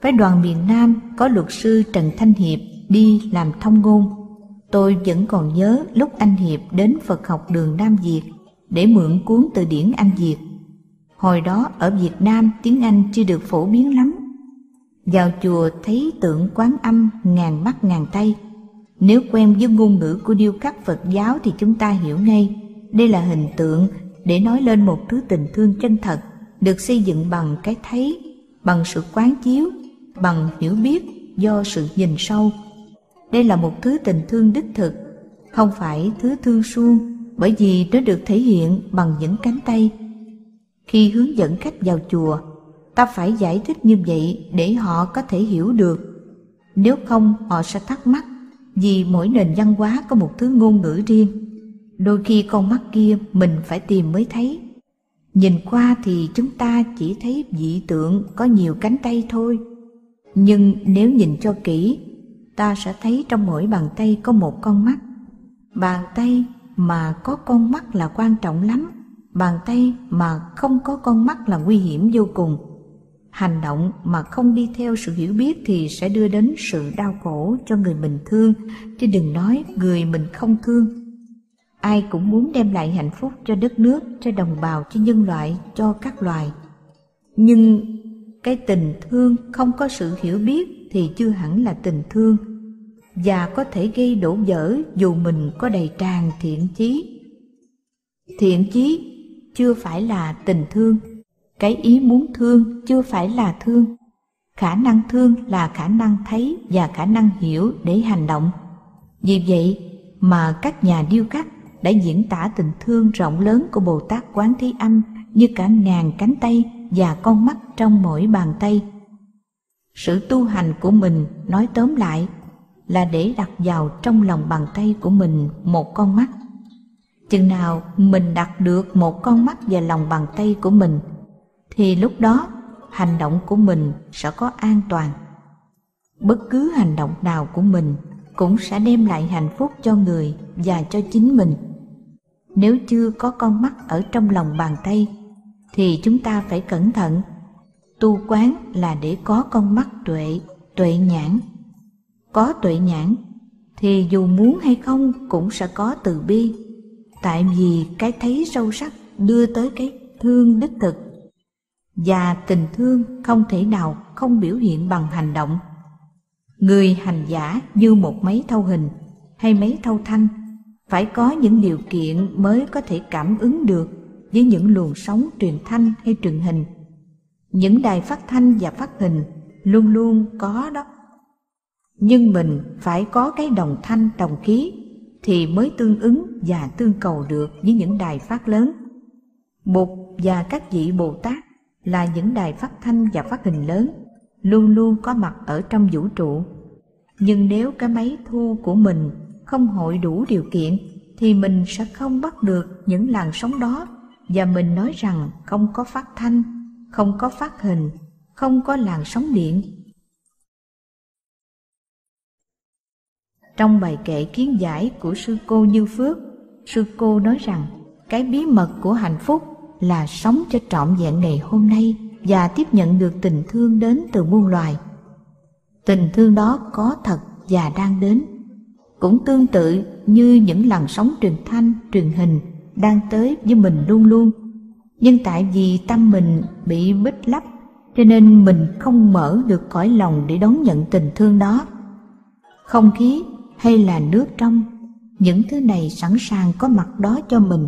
Phái đoàn miền Nam có luật sư Trần Thanh Hiệp đi làm thông ngôn. Tôi vẫn còn nhớ lúc anh Hiệp đến Phật học đường Nam Việt để mượn cuốn từ điển Anh Việt. Hồi đó ở Việt Nam tiếng Anh chưa được phổ biến lắm. Vào chùa thấy tượng Quán Âm ngàn mắt ngàn tay. Nếu quen với ngôn ngữ của điêu khắc Phật giáo thì chúng ta hiểu ngay. Đây là hình tượng để nói lên một thứ tình thương chân thật, được xây dựng bằng cái thấy, bằng sự quán chiếu, bằng hiểu biết do sự nhìn sâu. Đây là một thứ tình thương đích thực, không phải thứ thương suông, bởi vì nó được thể hiện bằng những cánh tay. Khi hướng dẫn khách vào chùa, ta phải giải thích như vậy để họ có thể hiểu được. Nếu không, họ sẽ thắc mắc, vì mỗi nền văn hóa có một thứ ngôn ngữ riêng. Đôi khi con mắt kia mình phải tìm mới thấy. Nhìn qua thì chúng ta chỉ thấy dị tượng có nhiều cánh tay thôi. Nhưng nếu nhìn cho kỹ, ta sẽ thấy trong mỗi bàn tay có một con mắt. Bàn tay mà có con mắt là quan trọng lắm. Bàn tay mà không có con mắt là nguy hiểm vô cùng. Hành động mà không đi theo sự hiểu biết thì sẽ đưa đến sự đau khổ cho người mình thương, chứ đừng nói người mình không thương. Ai cũng muốn đem lại hạnh phúc cho đất nước, cho đồng bào, cho nhân loại, cho các loài. Nhưng cái tình thương không có sự hiểu biết thì chưa hẳn là tình thương, và có thể gây đổ vỡ dù mình có đầy tràn thiện chí. Thiện chí chưa phải là tình thương, cái ý muốn thương chưa phải là thương. Khả năng thương là khả năng thấy và khả năng hiểu để hành động. Vì vậy mà các nhà điêu khắc đã diễn tả tình thương rộng lớn của Bồ Tát Quán Thế Âm như cả ngàn cánh tay và con mắt trong mỗi bàn tay. Sự tu hành của mình, nói tóm lại, là để đặt vào trong lòng bàn tay của mình một con mắt. Chừng nào mình đặt được một con mắt vào lòng bàn tay của mình, thì lúc đó hành động của mình sẽ có an toàn. Bất cứ hành động nào của mình cũng sẽ đem lại hạnh phúc cho người và cho chính mình. Nếu chưa có con mắt ở trong lòng bàn tay, thì chúng ta phải cẩn thận. Tu quán là để có con mắt tuệ, tuệ nhãn. Có tuệ nhãn, thì dù muốn hay không cũng sẽ có từ bi. Tại vì cái thấy sâu sắc đưa tới cái thương đích thực. Và tình thương không thể nào không biểu hiện bằng hành động. Người hành giả như một máy thâu hình hay máy thâu thanh, phải có những điều kiện mới có thể cảm ứng được với những luồng sóng truyền thanh hay truyền hình. Những đài phát thanh và phát hình luôn luôn có đó. Nhưng mình phải có cái đồng thanh đồng khí thì mới tương ứng và tương cầu được với những đài phát lớn. Bụt và các vị Bồ Tát là những đài phát thanh và phát hình lớn, luôn luôn có mặt ở trong vũ trụ. Nhưng nếu cái máy thu của mình không hội đủ điều kiện thì mình sẽ không bắt được những làn sóng đó, và mình nói rằng không có phát thanh, không có phát hình, không có làn sóng điện. Trong bài kệ kiến giải của Sư Cô Như Phước, Sư Cô nói rằng cái bí mật của hạnh phúc là sống cho trọn vẹn ngày hôm nay và tiếp nhận được tình thương đến từ muôn loài. Tình thương đó có thật và đang đến. Cũng tương tự như những làn sóng truyền thanh, truyền hình đang tới với mình luôn luôn. Nhưng tại vì tâm mình bị bích lấp, cho nên mình không mở được cõi lòng để đón nhận tình thương đó. Không khí hay là nước trong, những thứ này sẵn sàng có mặt đó cho mình.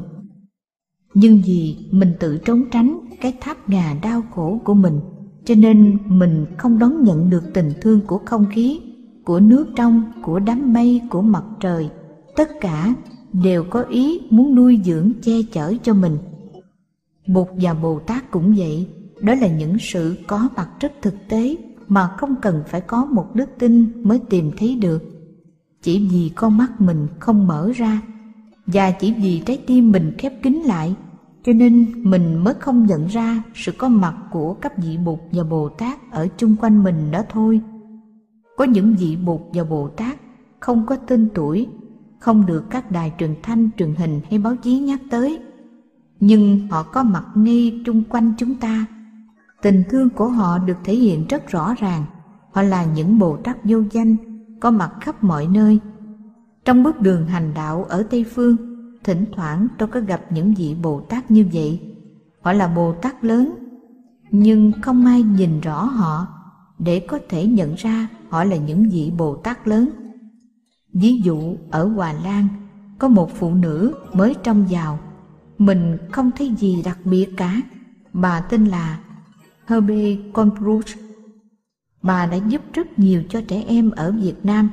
Nhưng vì mình tự trốn tránh cái tháp ngà đau khổ của mình, cho nên mình không đón nhận được tình thương của không khí, của nước trong, của đám mây, của mặt trời. Tất cả đều có ý muốn nuôi dưỡng che chở cho mình. Bụt và Bồ Tát cũng vậy. Đó là những sự có mặt rất thực tế mà không cần phải có một đức tin mới tìm thấy được. Chỉ vì con mắt mình không mở ra, và chỉ vì trái tim mình khép kín lại, cho nên mình mới không nhận ra sự có mặt của các vị Bụt và Bồ Tát ở chung quanh mình đó thôi. Có những vị Bụt và Bồ Tát không có tên tuổi, không được các đài truyền thanh, truyền hình hay báo chí nhắc tới. Nhưng họ có mặt ngay chung quanh chúng ta. Tình thương của họ được thể hiện rất rõ ràng. Họ là những Bồ Tát vô danh, có mặt khắp mọi nơi. Trong bước đường hành đạo ở Tây Phương, thỉnh thoảng tôi có gặp những vị Bồ Tát như vậy. Họ là Bồ Tát lớn, nhưng không ai nhìn rõ họ để có thể nhận ra họ là những vị Bồ Tát lớn. Ví dụ ở Hòa Lan, có một phụ nữ mới trong giàu. Mình không thấy gì đặc biệt cả. Bà tên là Herbie Konkruz. Bà đã giúp rất nhiều cho trẻ em ở Việt Nam.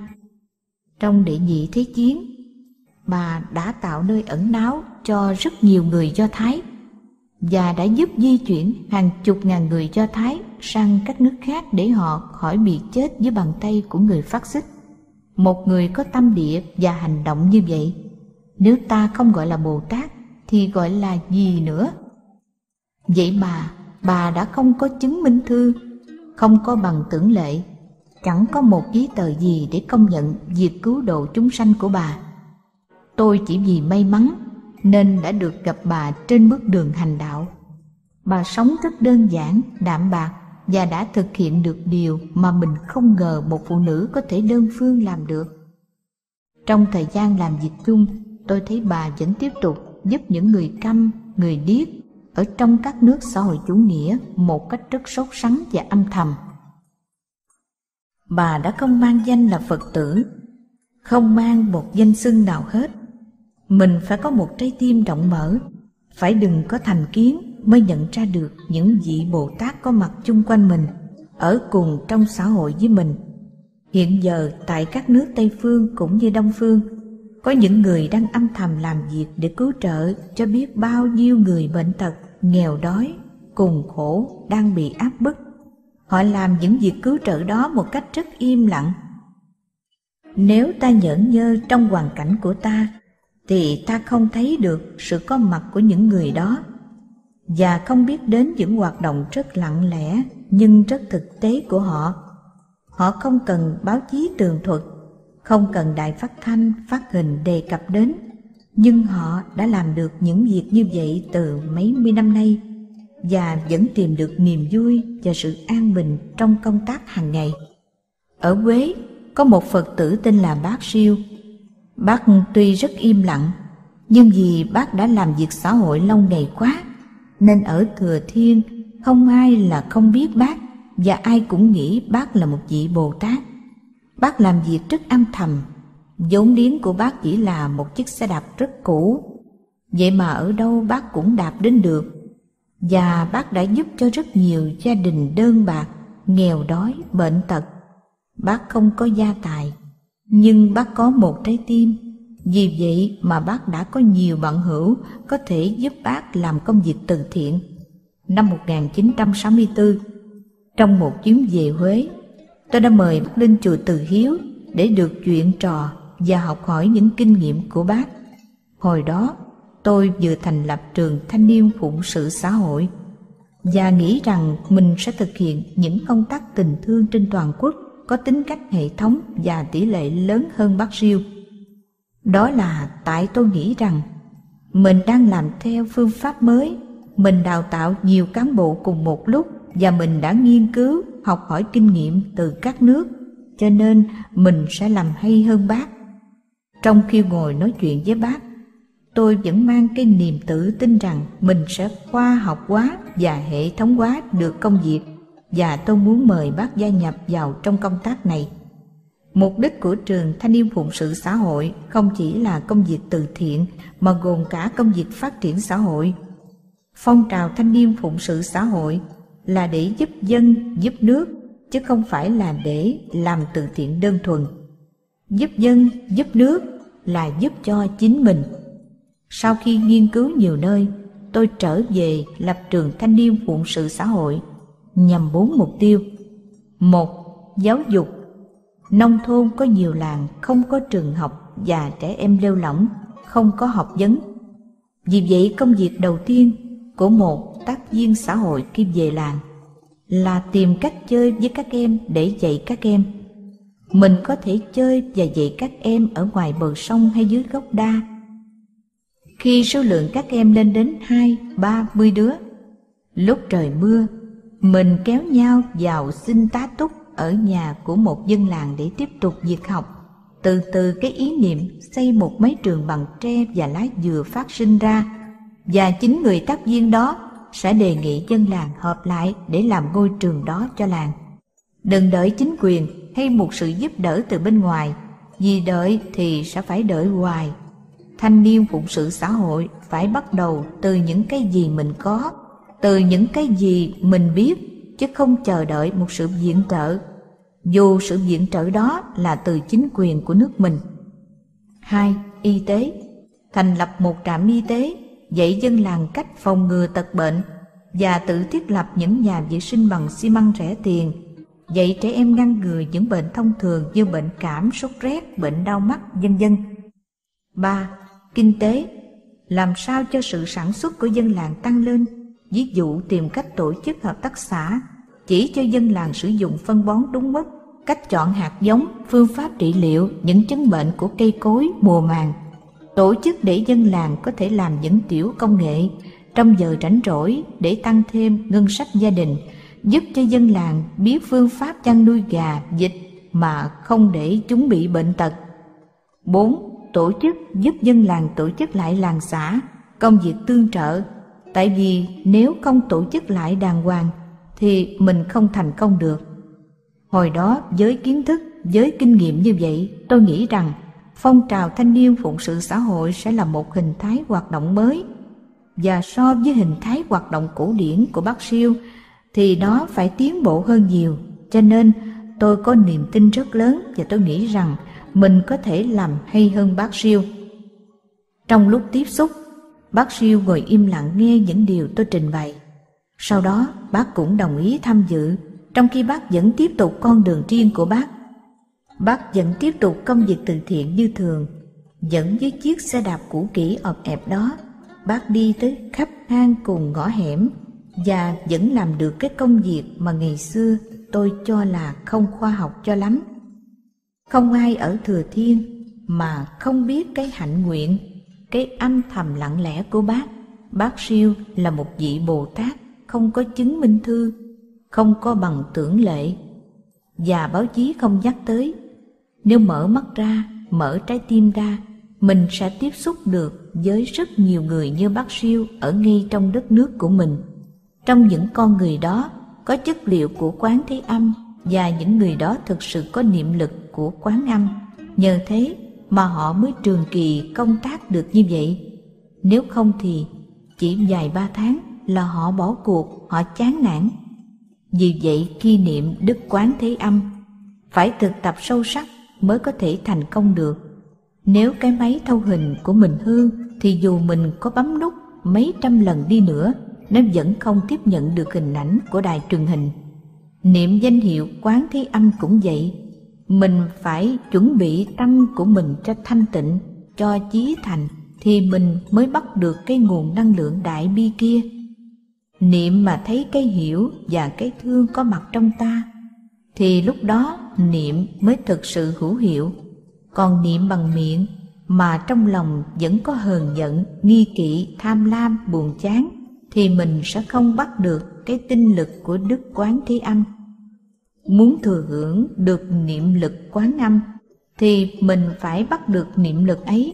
Trong Đệ Nhị Thế Chiến, bà đã tạo nơi ẩn náu cho rất nhiều người Do Thái và đã giúp di chuyển hàng chục ngàn người Do Thái sang các nước khác để họ khỏi bị chết dưới bàn tay của người phát xít. Một người có tâm địa và hành động như vậy, nếu ta không gọi là Bồ Tát thì gọi là gì nữa? Vậy bà, bà đã không có chứng minh thư, không có bằng tưởng lệ, chẳng có một giấy tờ gì để công nhận việc cứu độ chúng sanh của bà. Tôi chỉ vì may mắn nên đã được gặp bà trên bước đường hành đạo. Bà sống rất đơn giản, đạm bạc và đã thực hiện được điều mà mình không ngờ một phụ nữ có thể đơn phương làm được. Trong thời gian làm việc chung, tôi thấy bà vẫn tiếp tục giúp những người câm, người điếc ở trong các nước xã hội chủ nghĩa một cách rất sốt sắng và âm thầm. Bà đã không mang danh là Phật tử, không mang một danh xưng nào hết. Mình phải có một trái tim rộng mở, phải đừng có thành kiến mới nhận ra được những vị Bồ Tát có mặt chung quanh mình, ở cùng trong xã hội với mình. Hiện giờ tại các nước Tây Phương cũng như Đông Phương, có những người đang âm thầm làm việc để cứu trợ cho biết bao nhiêu người bệnh tật, nghèo đói, cùng khổ, đang bị áp bức. Họ làm những việc cứu trợ đó một cách rất im lặng. Nếu ta nhởn nhơ trong hoàn cảnh của ta, thì ta không thấy được sự có mặt của những người đó, và không biết đến những hoạt động rất lặng lẽ nhưng rất thực tế của họ. Họ không cần báo chí tường thuật, không cần đài phát thanh, phát hình đề cập đến, nhưng họ đã làm được những việc như vậy từ mấy mươi năm nay, và vẫn tìm được niềm vui và sự an bình trong công tác hàng ngày. Ở Huế, có một Phật tử tên là Bác Siêu. Bác tuy rất im lặng, nhưng vì bác đã làm việc xã hội lâu ngày quá, nên ở Thừa Thiên không ai là không biết bác, và ai cũng nghĩ bác là một vị Bồ Tát. Bác làm việc rất âm thầm, vốn liếng của bác chỉ là một chiếc xe đạp rất cũ, vậy mà ở đâu bác cũng đạp đến được, và bác đã giúp cho rất nhiều gia đình đơn bạc, nghèo đói, bệnh tật. Bác không có gia tài, nhưng bác có một trái tim, vì vậy mà bác đã có nhiều bạn hữu có thể giúp bác làm công việc từ thiện. Năm một nghìn chín trăm sáu mươi tư, trong một chuyến về Huế, tôi đã mời bác lên chùa Từ Hiếu để được chuyện trò và học hỏi những kinh nghiệm của bác. Hồi đó, tôi vừa thành lập trường thanh niên phụng sự xã hội và nghĩ rằng mình sẽ thực hiện những công tác tình thương trên toàn quốc có tính cách hệ thống và tỷ lệ lớn hơn bác Siêu. Đó là tại tôi nghĩ rằng mình đang làm theo phương pháp mới, mình đào tạo nhiều cán bộ cùng một lúc, và mình đã nghiên cứu, học hỏi kinh nghiệm từ các nước, cho nên mình sẽ làm hay hơn bác. Trong khi ngồi nói chuyện với bác, tôi vẫn mang cái niềm tự tin rằng mình sẽ khoa học hóa và hệ thống hóa được công việc, và tôi muốn mời bác gia nhập vào trong công tác này. Mục đích của trường thanh niên phụng sự xã hội không chỉ là công việc từ thiện mà gồm cả công việc phát triển xã hội. Phong trào thanh niên phụng sự xã hội là để giúp dân, giúp nước, chứ không phải là để làm từ thiện đơn thuần. Giúp dân, giúp nước là giúp cho chính mình. Sau khi nghiên cứu nhiều nơi, tôi trở về lập trường thanh niên phụng sự xã hội nhằm bốn mục tiêu. Một, giáo dục. Nông thôn có nhiều làng không có trường học và trẻ em lêu lỏng, không có học vấn. Vì vậy công việc đầu tiên của một tác viên xã hội khi về làng là tìm cách chơi với các em để dạy các em. Mình có thể chơi và dạy các em ở ngoài bờ sông hay dưới gốc đa. Khi số lượng các em lên đến hai, ba mươi đứa, lúc trời mưa, mình kéo nhau vào xin tá túc ở nhà của một dân làng để tiếp tục việc học. Từ từ cái ý niệm xây một mái trường bằng tre và lá dừa phát sinh ra, và chính người tác viên đó sẽ đề nghị dân làng họp lại để làm ngôi trường đó cho làng. Đừng đợi chính quyền hay một sự giúp đỡ từ bên ngoài, vì đợi thì sẽ phải đợi hoài. Thanh niên phụng sự xã hội phải bắt đầu từ những cái gì mình có, từ những cái gì mình biết, chứ không chờ đợi một sự viện trợ, dù sự viện trợ đó là từ chính quyền của nước mình. Hai. Y tế. Thành lập một trạm y tế, dạy dân làng cách phòng ngừa tật bệnh, và tự thiết lập những nhà vệ sinh bằng xi măng rẻ tiền, dạy trẻ em ngăn ngừa những bệnh thông thường như bệnh cảm, sốt rét, bệnh đau mắt, vân vân. Ba. Kinh tế. Làm sao cho sự sản xuất của dân làng tăng lên, ví dụ tìm cách tổ chức hợp tác xã, chỉ cho dân làng sử dụng phân bón đúng mức, cách chọn hạt giống, phương pháp trị liệu những chứng bệnh của cây cối, mùa màng. Tổ chức để dân làng có thể làm những tiểu công nghệ trong giờ rảnh rỗi để tăng thêm ngân sách gia đình, giúp cho dân làng biết phương pháp chăn nuôi gà, vịt mà không để chúng bị bệnh tật. Bốn. Tổ chức giúp dân làng tổ chức lại làng xã, công việc tương trợ, tại vì nếu không tổ chức lại đàng hoàng thì mình không thành công được. Hồi đó với kiến thức, với kinh nghiệm như vậy, tôi nghĩ rằng phong trào thanh niên phụng sự xã hội sẽ là một hình thái hoạt động mới, và so với hình thái hoạt động cổ điển của bác Siêu thì nó phải tiến bộ hơn nhiều. Cho nên tôi có niềm tin rất lớn, và tôi nghĩ rằng mình có thể làm hay hơn bác Siêu. Trong lúc tiếp xúc, bác Siêu ngồi im lặng nghe những điều tôi trình bày. Sau đó bác cũng đồng ý tham dự, trong khi bác vẫn tiếp tục con đường riêng của bác. Bác vẫn tiếp tục công việc từ thiện như thường, vẫn với chiếc xe đạp cũ kỹ ọp ẹp đó. Bác đi tới khắp hang cùng ngõ hẻm, và vẫn làm được cái công việc mà ngày xưa tôi cho là không khoa học cho lắm. Không ai ở Thừa Thiên mà không biết cái hạnh nguyện, cái âm thầm lặng lẽ của bác. Bác Siêu là một vị Bồ Tát không có chứng minh thư, không có bằng tưởng lệ, và báo chí không nhắc tới. Nếu mở mắt ra, mở trái tim ra, mình sẽ tiếp xúc được với rất nhiều người như bác Siêu ở ngay trong đất nước của mình. Trong những con người đó có chất liệu của Quán Thế Âm, và những người đó thực sự có niệm lực của Quán Âm. Nhờ thế mà họ mới trường kỳ công tác được như vậy. Nếu không thì chỉ vài ba tháng là họ bỏ cuộc, họ chán nản. Vì vậy khi niệm Đức Quán Thế Âm, phải thực tập sâu sắc mới có thể thành công được. Nếu cái máy thâu hình của mình hư, thì dù mình có bấm nút mấy trăm lần đi nữa, nó vẫn không tiếp nhận được hình ảnh của đài truyền hình. Niệm danh hiệu Quán Thế Âm cũng vậy. Mình phải chuẩn bị tâm của mình cho thanh tịnh, cho chí thành, thì mình mới bắt được cái nguồn năng lượng đại bi kia. Niệm mà thấy cái hiểu và cái thương có mặt trong ta, thì lúc đó niệm mới thực sự hữu hiệu. Còn niệm bằng miệng mà trong lòng vẫn có hờn giận, nghi kỵ, tham lam, buồn chán, thì mình sẽ không bắt được cái tinh lực của Đức Quán Thế Âm. Muốn thừa hưởng được niệm lực Quán Âm, thì mình phải bắt được niệm lực ấy.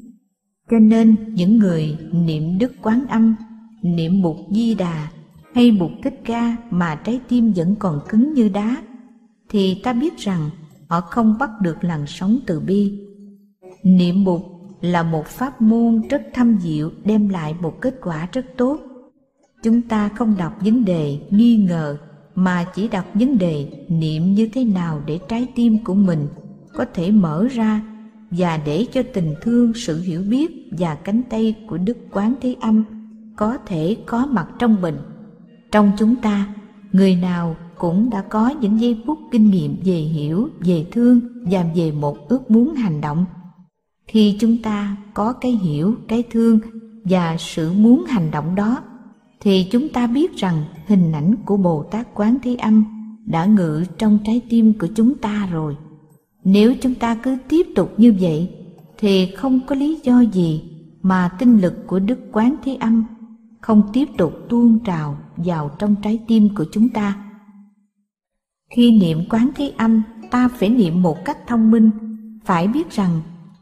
Cho nên những người niệm Đức Quán Âm, niệm Bụt Di Đà hay Bụt Thích Ca mà trái tim vẫn còn cứng như đá, thì ta biết rằng họ không bắt được làn sóng từ bi. Niệm Bụt là một pháp môn rất thâm diệu, đem lại một kết quả rất tốt. Chúng ta không đặt vấn đề nghi ngờ, mà chỉ đặt vấn đề niệm như thế nào để trái tim của mình có thể mở ra, và để cho tình thương, sự hiểu biết và cánh tay của Đức Quán Thế Âm có thể có mặt trong mình. Trong chúng ta, người nào cũng đã có những giây phút kinh nghiệm về hiểu, về thương và về một ước muốn hành động. Khi chúng ta có cái hiểu, cái thương và sự muốn hành động đó, thì chúng ta biết rằng hình ảnh của Bồ Tát Quán Thế Âm đã ngự trong trái tim của chúng ta rồi. Nếu chúng ta cứ tiếp tục như vậy, thì không có lý do gì mà tinh lực của Đức Quán Thế Âm không tiếp tục tuôn trào vào trong trái tim của chúng ta. Khi niệm Quán Thế Âm, ta phải niệm một cách thông minh, phải biết rằng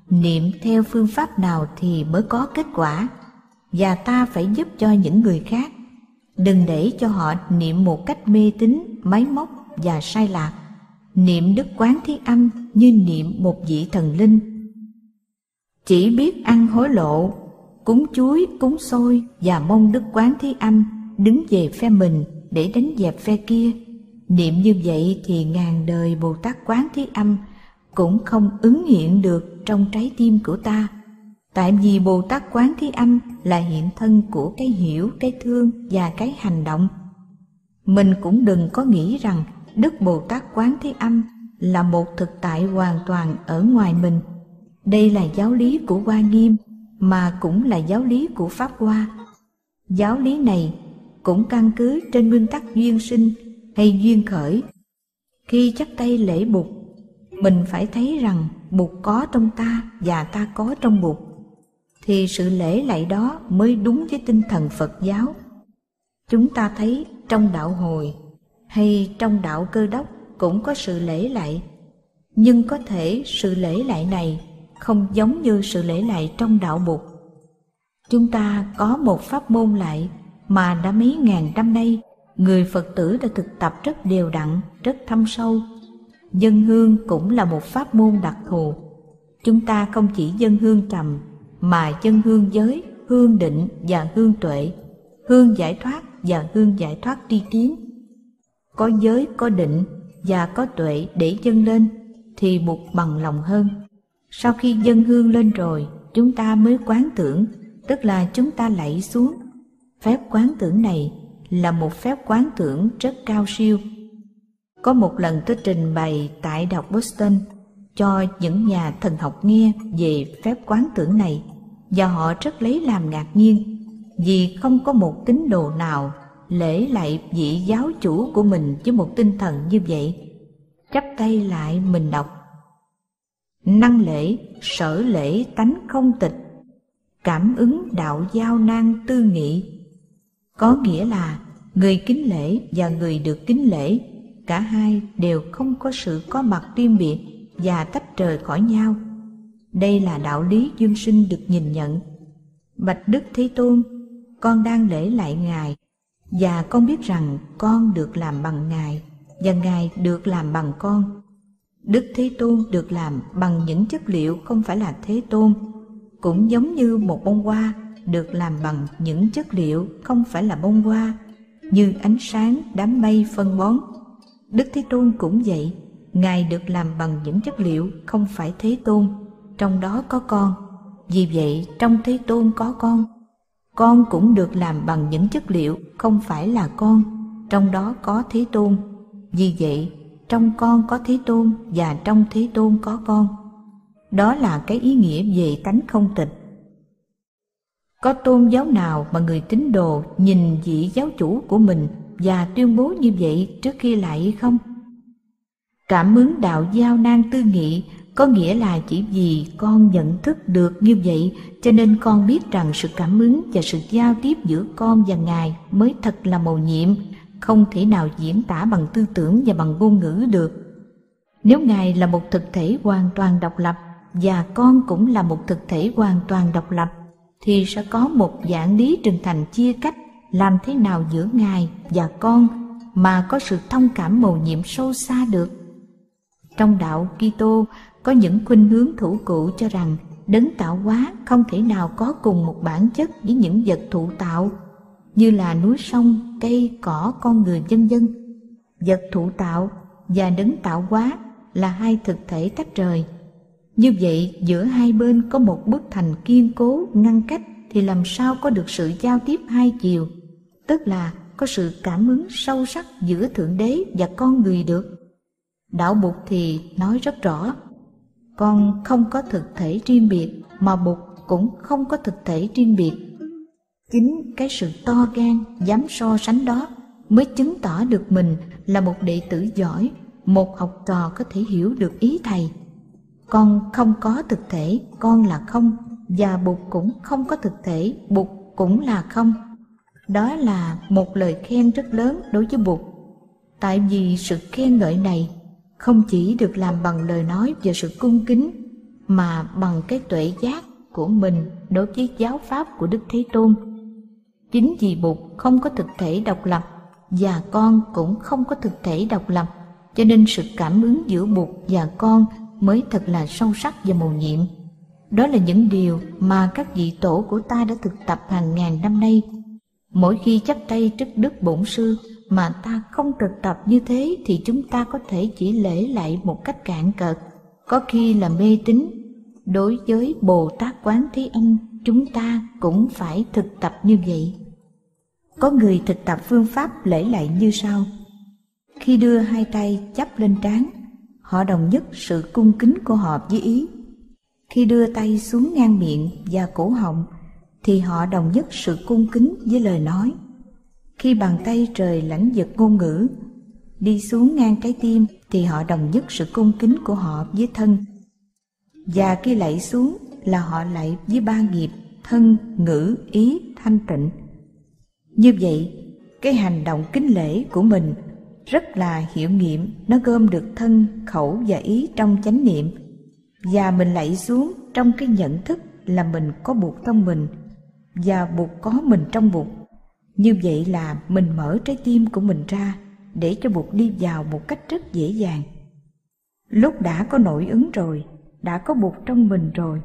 niệm theo phương pháp nào thì mới có kết quả, và ta phải giúp cho những người khác. Đừng để cho họ niệm một cách mê tín, máy móc và sai lạc. Niệm Đức Quán Thế Âm như niệm một vị thần linh. Chỉ biết ăn hối lộ, cúng chuối, cúng xôi và mong Đức Quán Thế Âm đứng về phe mình để đánh dẹp phe kia. Niệm như vậy thì ngàn đời Bồ Tát Quán Thế Âm cũng không ứng hiện được trong trái tim của ta. Tại vì Bồ Tát Quán Thế Âm là hiện thân của cái hiểu, cái thương và cái hành động. Mình cũng đừng có nghĩ rằng Đức Bồ Tát Quán Thế Âm là một thực tại hoàn toàn ở ngoài mình. Đây là giáo lý của Hoa Nghiêm, mà cũng là giáo lý của Pháp Hoa. Giáo lý này cũng căn cứ trên nguyên tắc duyên sinh hay duyên khởi. Khi chắp tay lễ Bụt, mình phải thấy rằng Bụt có trong ta và ta có trong Bụt, thì sự lễ lạy đó mới đúng với tinh thần Phật giáo. Chúng ta thấy trong đạo Hồi hay trong đạo Cơ Đốc cũng có sự lễ lạy, nhưng có thể sự lễ lạy này không giống như sự lễ lạy trong đạo Bụt. Chúng ta có một pháp môn lạy mà đã mấy ngàn năm nay người Phật tử đã thực tập rất đều đặn, rất thâm sâu. Dâng hương cũng là một pháp môn đặc thù. Chúng ta không chỉ dâng hương trầm mà dâng hương giới, hương định và hương tuệ, hương giải thoát và hương giải thoát tri kiến. Có giới, có định và có tuệ để dâng lên thì Bụt bằng lòng hơn. Sau khi dâng hương lên rồi, chúng ta mới quán tưởng, tức là chúng ta lạy xuống. Phép quán tưởng này là một phép quán tưởng rất cao siêu. Có một lần tôi trình bày tại Đại học Boston cho những nhà thần học nghe về phép quán tưởng này, và họ rất lấy làm ngạc nhiên vì không có một tín đồ nào lễ lạy vị giáo chủ của mình với một tinh thần như vậy. Chắp tay lại mình đọc: năng lễ, sở lễ tánh không tịch, cảm ứng đạo giao nan tư nghị. Có nghĩa là người kính lễ và người được kính lễ, cả hai đều không có sự có mặt riêng biệt và tách rời khỏi nhau. Đây là đạo lý duyên sinh được nhìn nhận. Bạch Đức Thế Tôn, con đang lễ lại Ngài, và con biết rằng con được làm bằng Ngài, và Ngài được làm bằng con. Đức Thế Tôn được làm bằng những chất liệu không phải là Thế Tôn, cũng giống như một bông hoa được làm bằng những chất liệu không phải là bông hoa, như ánh sáng, đám mây, phân bón. Đức Thế Tôn cũng vậy, Ngài được làm bằng những chất liệu không phải Thế Tôn, trong đó có con. Vì vậy, trong Thế Tôn có con. Con cũng được làm bằng những chất liệu không phải là con, trong đó có Thế Tôn. Vì vậy, trong con có Thế Tôn và trong Thế Tôn có con. Đó là cái ý nghĩa về tánh không tịch. Có tôn giáo nào mà người tín đồ nhìn vị giáo chủ của mình và tuyên bố như vậy trước khi lạy không? Cảm ứng đạo giao nan tư nghị có nghĩa là chỉ vì con nhận thức được như vậy cho nên con biết rằng sự cảm ứng và sự giao tiếp giữa con và Ngài mới thật là mầu nhiệm, không thể nào diễn tả bằng tư tưởng và bằng ngôn ngữ được. Nếu Ngài là một thực thể hoàn toàn độc lập và con cũng là một thực thể hoàn toàn độc lập, thì sẽ có một dạng lý trưởng thành chia cách làm thế nào giữa Ngài và con mà có sự thông cảm mầu nhiệm sâu xa được. Trong đạo Kitô có những khuynh hướng thủ cụ cho rằng đấng tạo hóa không thể nào có cùng một bản chất với những vật thụ tạo như là núi sông, cây, cỏ, con người vân vân. Vật thụ tạo và đấng tạo hóa là hai thực thể tách rời. Như vậy, giữa hai bên có một bức thành kiên cố ngăn cách thì làm sao có được sự giao tiếp hai chiều, tức là có sự cảm ứng sâu sắc giữa Thượng Đế và con người được. Đạo Bụt thì nói rất rõ, con không có thực thể riêng biệt mà Bụt cũng không có thực thể riêng biệt. Chính cái sự to gan dám so sánh đó mới chứng tỏ được mình là một đệ tử giỏi, một học trò có thể hiểu được ý thầy, Con không có thực thể, con là không, và Bụt cũng không có thực thể, Bụt cũng là không. Đó là một lời khen rất lớn đối với Bụt. Tại vì sự khen ngợi này không chỉ được làm bằng lời nói và sự cung kính, mà bằng cái tuệ giác của mình đối với giáo pháp của Đức Thế Tôn. Chính vì Bụt không có thực thể độc lập và con cũng không có thực thể độc lập, cho nên sự cảm ứng giữa Bụt và con mới thật là sâu sắc và mầu nhiệm. Đó là những điều mà các vị tổ của ta đã thực tập hàng ngàn năm nay. Mỗi khi chắp tay trước Đức Bổn Sư mà ta không thực tập như thế thì chúng ta có thể chỉ lễ lại một cách cạn cợt, có khi là mê tín. Đối với Bồ Tát Quán Thế Âm, chúng ta cũng phải thực tập như vậy. Có người thực tập phương pháp lễ lại như sau. Khi đưa hai tay chắp lên trán, họ đồng nhất sự cung kính của họ với ý. Khi đưa tay xuống ngang miệng và cổ họng, thì họ đồng nhất sự cung kính với lời nói. Khi bàn tay rời lãnh vực ngôn ngữ, đi xuống ngang trái tim, thì họ đồng nhất sự cung kính của họ với thân. Và khi lạy xuống là họ lạy với ba nghiệp thân, ngữ, ý, thanh tịnh. Như vậy, cái hành động kính lễ của mình rất là hiệu nghiệm, nó gom được thân, khẩu và ý trong chánh niệm. Và mình lạy xuống trong cái nhận thức là mình có Bụt trong mình, và Bụt có mình trong Bụt. Như vậy là mình mở trái tim của mình ra để cho Bụt đi vào một cách rất dễ dàng. Lúc đã có nội ứng rồi, đã có Bụt trong mình rồi,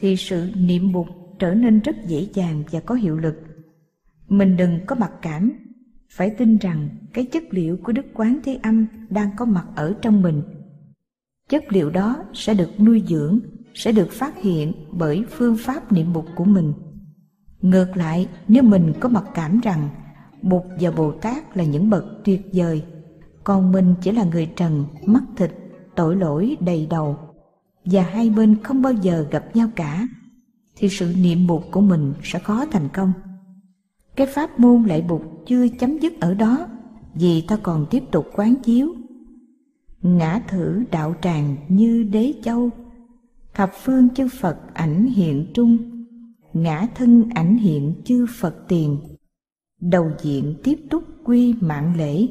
thì sự niệm Bụt trở nên rất dễ dàng và có hiệu lực. Mình đừng có mặc cảm, phải tin rằng cái chất liệu của Đức Quán Thế Âm đang có mặt ở trong mình. Chất liệu đó sẽ được nuôi dưỡng, sẽ được phát hiện bởi phương pháp niệm Bụt của mình. Ngược lại, nếu mình có mặc cảm rằng Bụt và Bồ Tát là những bậc tuyệt vời, còn mình chỉ là người trần, mắc thịt, tội lỗi đầy đầu, và hai bên không bao giờ gặp nhau cả, thì sự niệm Bụt của mình sẽ khó thành công. Cái pháp môn lạy Bụt chưa chấm dứt ở đó, vì ta còn tiếp tục quán chiếu. Ngã thử đạo tràng như đế châu, thập phương chư Phật ảnh hiện trung, ngã thân ảnh hiện chư Phật tiền, đầu diện tiếp túc quy mạng lễ.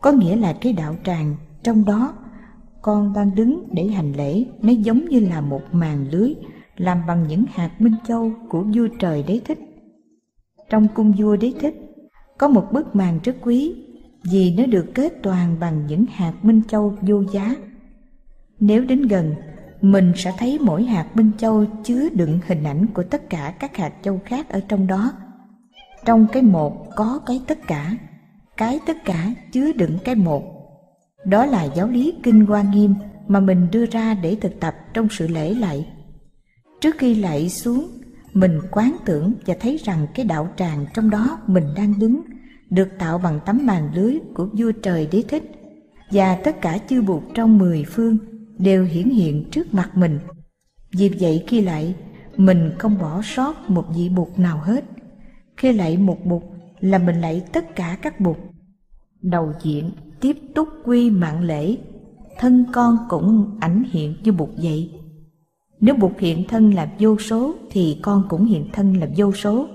Có nghĩa là cái đạo tràng trong đó con đang đứng để hành lễ, nó giống như là một màn lưới làm bằng những hạt minh châu của vua trời Đế Thích. Trong cung vua Đế Thích có một bức màn rất quý, vì nó được kết toàn bằng những hạt minh châu vô giá. Nếu đến gần, mình sẽ thấy mỗi hạt minh châu chứa đựng hình ảnh của tất cả các hạt châu khác ở trong đó. Trong cái một có cái tất cả, cái tất cả chứa đựng cái một. Đó là giáo lý Kinh Hoa Nghiêm mà mình đưa ra để thực tập trong sự lễ lạy. Trước khi lạy xuống, mình quán tưởng và thấy rằng cái đạo tràng trong đó mình đang đứng được tạo bằng tấm màn lưới của vua trời Đế Thích, và tất cả chư Bụt trong mười phương đều hiển hiện trước mặt mình. Vì vậy khi lạy, mình không bỏ sót một vị Bụt nào hết. Khi lạy một Bụt là mình lạy tất cả các Bụt. Đầu diện tiếp túc quy mạng lễ, thân con cũng ảnh hiện như Bụt vậy. Nếu Bụt hiện thân là vô số thì con cũng hiện thân là vô số.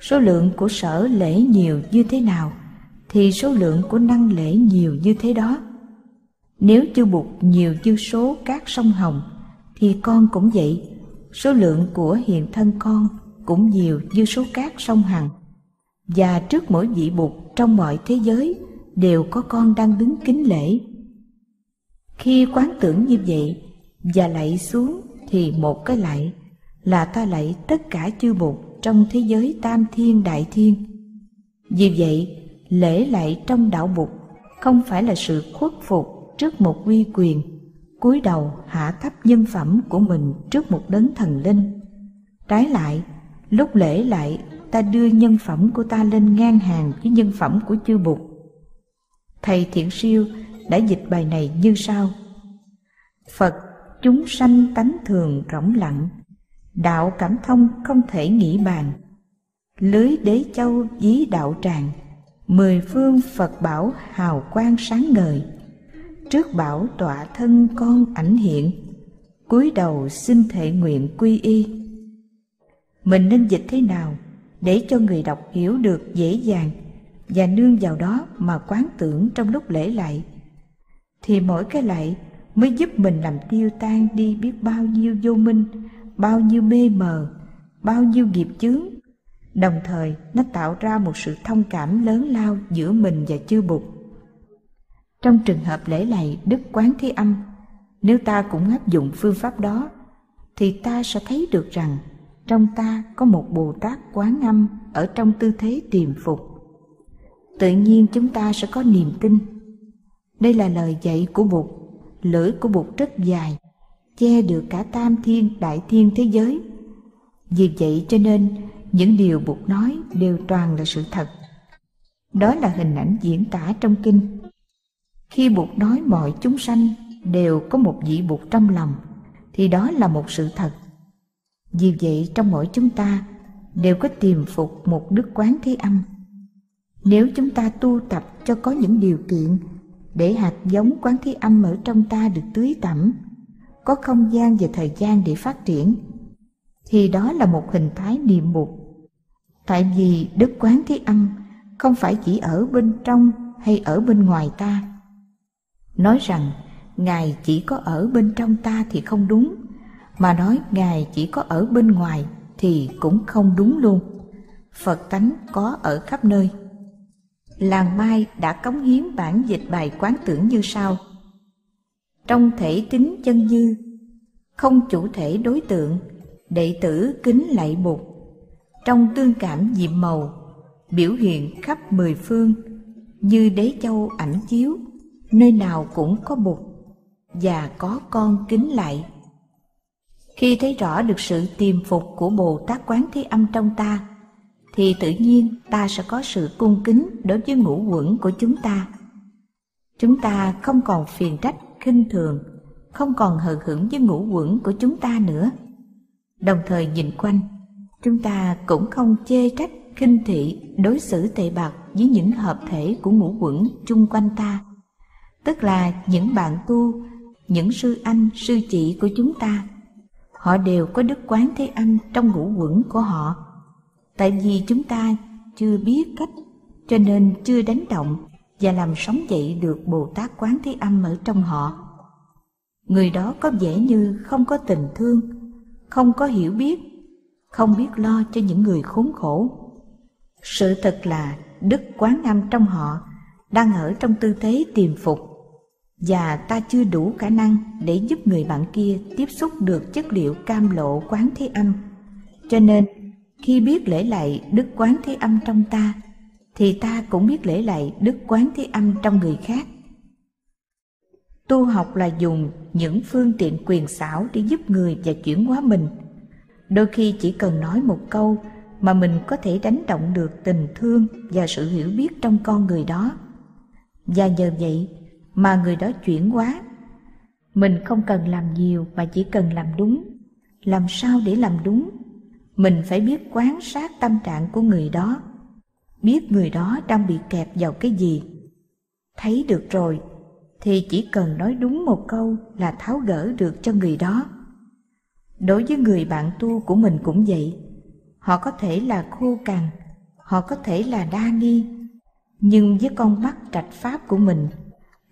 Số lượng của sở lễ nhiều như thế nào thì số lượng của năng lễ nhiều như thế đó. Nếu chư Bụt nhiều như số các sông Hồng thì con cũng vậy. Số lượng của hiện thân con cũng nhiều như số các sông Hằng. Và trước mỗi vị Bụt trong mọi thế giới đều có con đang đứng kính lễ. Khi quán tưởng như vậy và lạy xuống thì một cái lạy là ta lạy tất cả chư Bụt trong thế giới Tam Thiên Đại Thiên. Vì vậy, lễ lạy trong đạo Bụt không phải là sự khuất phục trước một uy quyền, cúi đầu hạ thấp nhân phẩm của mình trước một đấng thần linh. Trái lại, lúc lễ lạy ta đưa nhân phẩm của ta lên ngang hàng với nhân phẩm của chư Bụt. Thầy Thiện Siêu đã dịch bài này như sau: Phật chúng sanh tánh thường rỗng lặng, đạo cảm thông không thể nghĩ bàn. Lưới đế châu ví đạo tràng, mười phương Phật bảo hào quang sáng ngời. trước bảo tọa thân con ảnh hiện, cúi đầu xin thệ nguyện quy y. Mình nên dịch thế nào để cho người đọc hiểu được dễ dàng và nương vào đó mà quán tưởng trong lúc lễ lạy, thì mỗi cái lạy mới giúp mình làm tiêu tan đi biết bao nhiêu vô minh, bao nhiêu mê mờ, bao nhiêu nghiệp chướng. Đồng thời nó tạo ra một sự thông cảm lớn lao giữa mình và chư Bụt. Trong trường hợp lễ lạy Đức Quán Thế Âm, nếu ta cũng áp dụng phương pháp đó, thì ta sẽ thấy được rằng trong ta có một Bồ Tát Quán Âm ở trong tư thế tiềm phục. Tự nhiên chúng ta sẽ có niềm tin. Đây là lời dạy của Bụt. Lưỡi của Bụt rất dài, che được cả tam thiên đại thiên thế giới. Vì vậy cho nên những điều Bụt nói đều toàn là sự thật. Đó là hình ảnh diễn tả trong kinh. Khi Bụt nói mọi chúng sanh đều có một vị Bụt trong lòng, thì đó là một sự thật. Vì vậy trong mỗi chúng ta đều có tiềm phục một Đức Quán Thế Âm. Nếu chúng ta tu tập cho có những điều kiện để hạt giống Quán Thế Âm ở trong ta được tưới tẩm, có không gian và thời gian để phát triển, thì đó là một hình thái niệm Bụt. Tại vì Đức Quán Thế Âm không phải chỉ ở bên trong hay ở bên ngoài ta. Nói rằng Ngài chỉ có ở bên trong ta thì không đúng, mà nói Ngài chỉ có ở bên ngoài thì cũng không đúng luôn. Phật tánh có ở khắp nơi. Làng Mai đã cống hiến bản dịch bài quán tưởng như sau: trong thể tính chân như, không chủ thể đối tượng, đệ tử kính lạy Bụt. Trong tương cảm diệm màu, biểu hiện khắp mười phương, như đế châu ảnh chiếu, nơi nào cũng có Bụt và có con kính lạy. Khi thấy rõ được sự tiềm phục của Bồ Tát Quán Thế Âm trong ta, thì tự nhiên ta sẽ có sự cung kính đối với ngũ uẩn của chúng ta. Chúng ta không còn phiền trách, khinh thường, không còn hờ hững với ngũ uẩn của chúng ta nữa. Đồng thời nhìn quanh, chúng ta cũng không chê trách, khinh thị, đối xử tệ bạc với những hợp thể của ngũ uẩn chung quanh ta, tức là những bạn tu, những sư anh, sư chị của chúng ta. Họ đều có Đức Quán Thế Âm trong ngũ uẩn của họ. Tại vì chúng ta chưa biết cách, cho nên chưa đánh động và làm sống dậy được Bồ Tát Quán Thế Âm ở trong họ. Người đó có vẻ như không có tình thương, không có hiểu biết, không biết lo cho những người khốn khổ. Sự thật là Đức Quán Âm trong họ đang ở trong tư thế tiềm phục, và ta chưa đủ khả năng để giúp người bạn kia tiếp xúc được chất liệu cam lộ Quán Thế Âm. Cho nên khi biết lễ lạy Đức Quán Thế Âm trong ta, thì ta cũng biết lễ lạy Đức Quán Thế Âm trong người khác. Tu học là dùng những phương tiện quyền xảo để giúp người và chuyển hóa mình. Đôi khi chỉ cần nói một câu mà mình có thể đánh động được tình thương và sự hiểu biết trong con người đó. Và nhờ vậy mà người đó chuyển hóa. Mình không cần làm nhiều mà chỉ cần làm đúng. Làm sao để làm đúng? Mình phải biết quan sát tâm trạng của người đó, biết người đó đang bị kẹp vào cái gì. Thấy được rồi thì chỉ cần nói đúng một câu là tháo gỡ được cho người đó. Đối với người bạn tu của mình cũng vậy. Họ có thể là khô cằn, họ có thể là đa nghi, nhưng với con mắt trạch pháp của mình,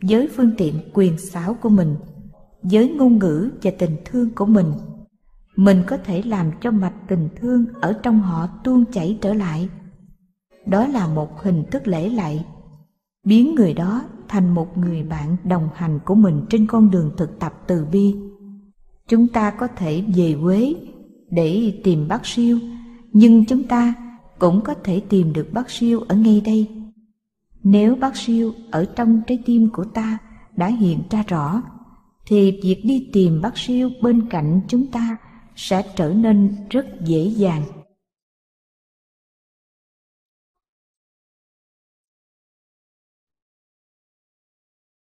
với phương tiện quyền xảo của mình, với ngôn ngữ và tình thương của mình, mình có thể làm cho mạch tình thương ở trong họ tuôn chảy trở lại. Đó là một hình thức lễ lạy, biến người đó thành một người bạn đồng hành của mình trên con đường thực tập từ bi. Chúng ta có thể về Huế để tìm Bác Siêu, nhưng chúng ta cũng có thể tìm được Bác Siêu ở ngay đây. Nếu Bác Siêu ở trong trái tim của ta đã hiện ra rõ, thì việc đi tìm Bác Siêu bên cạnh chúng ta sẽ trở nên rất dễ dàng.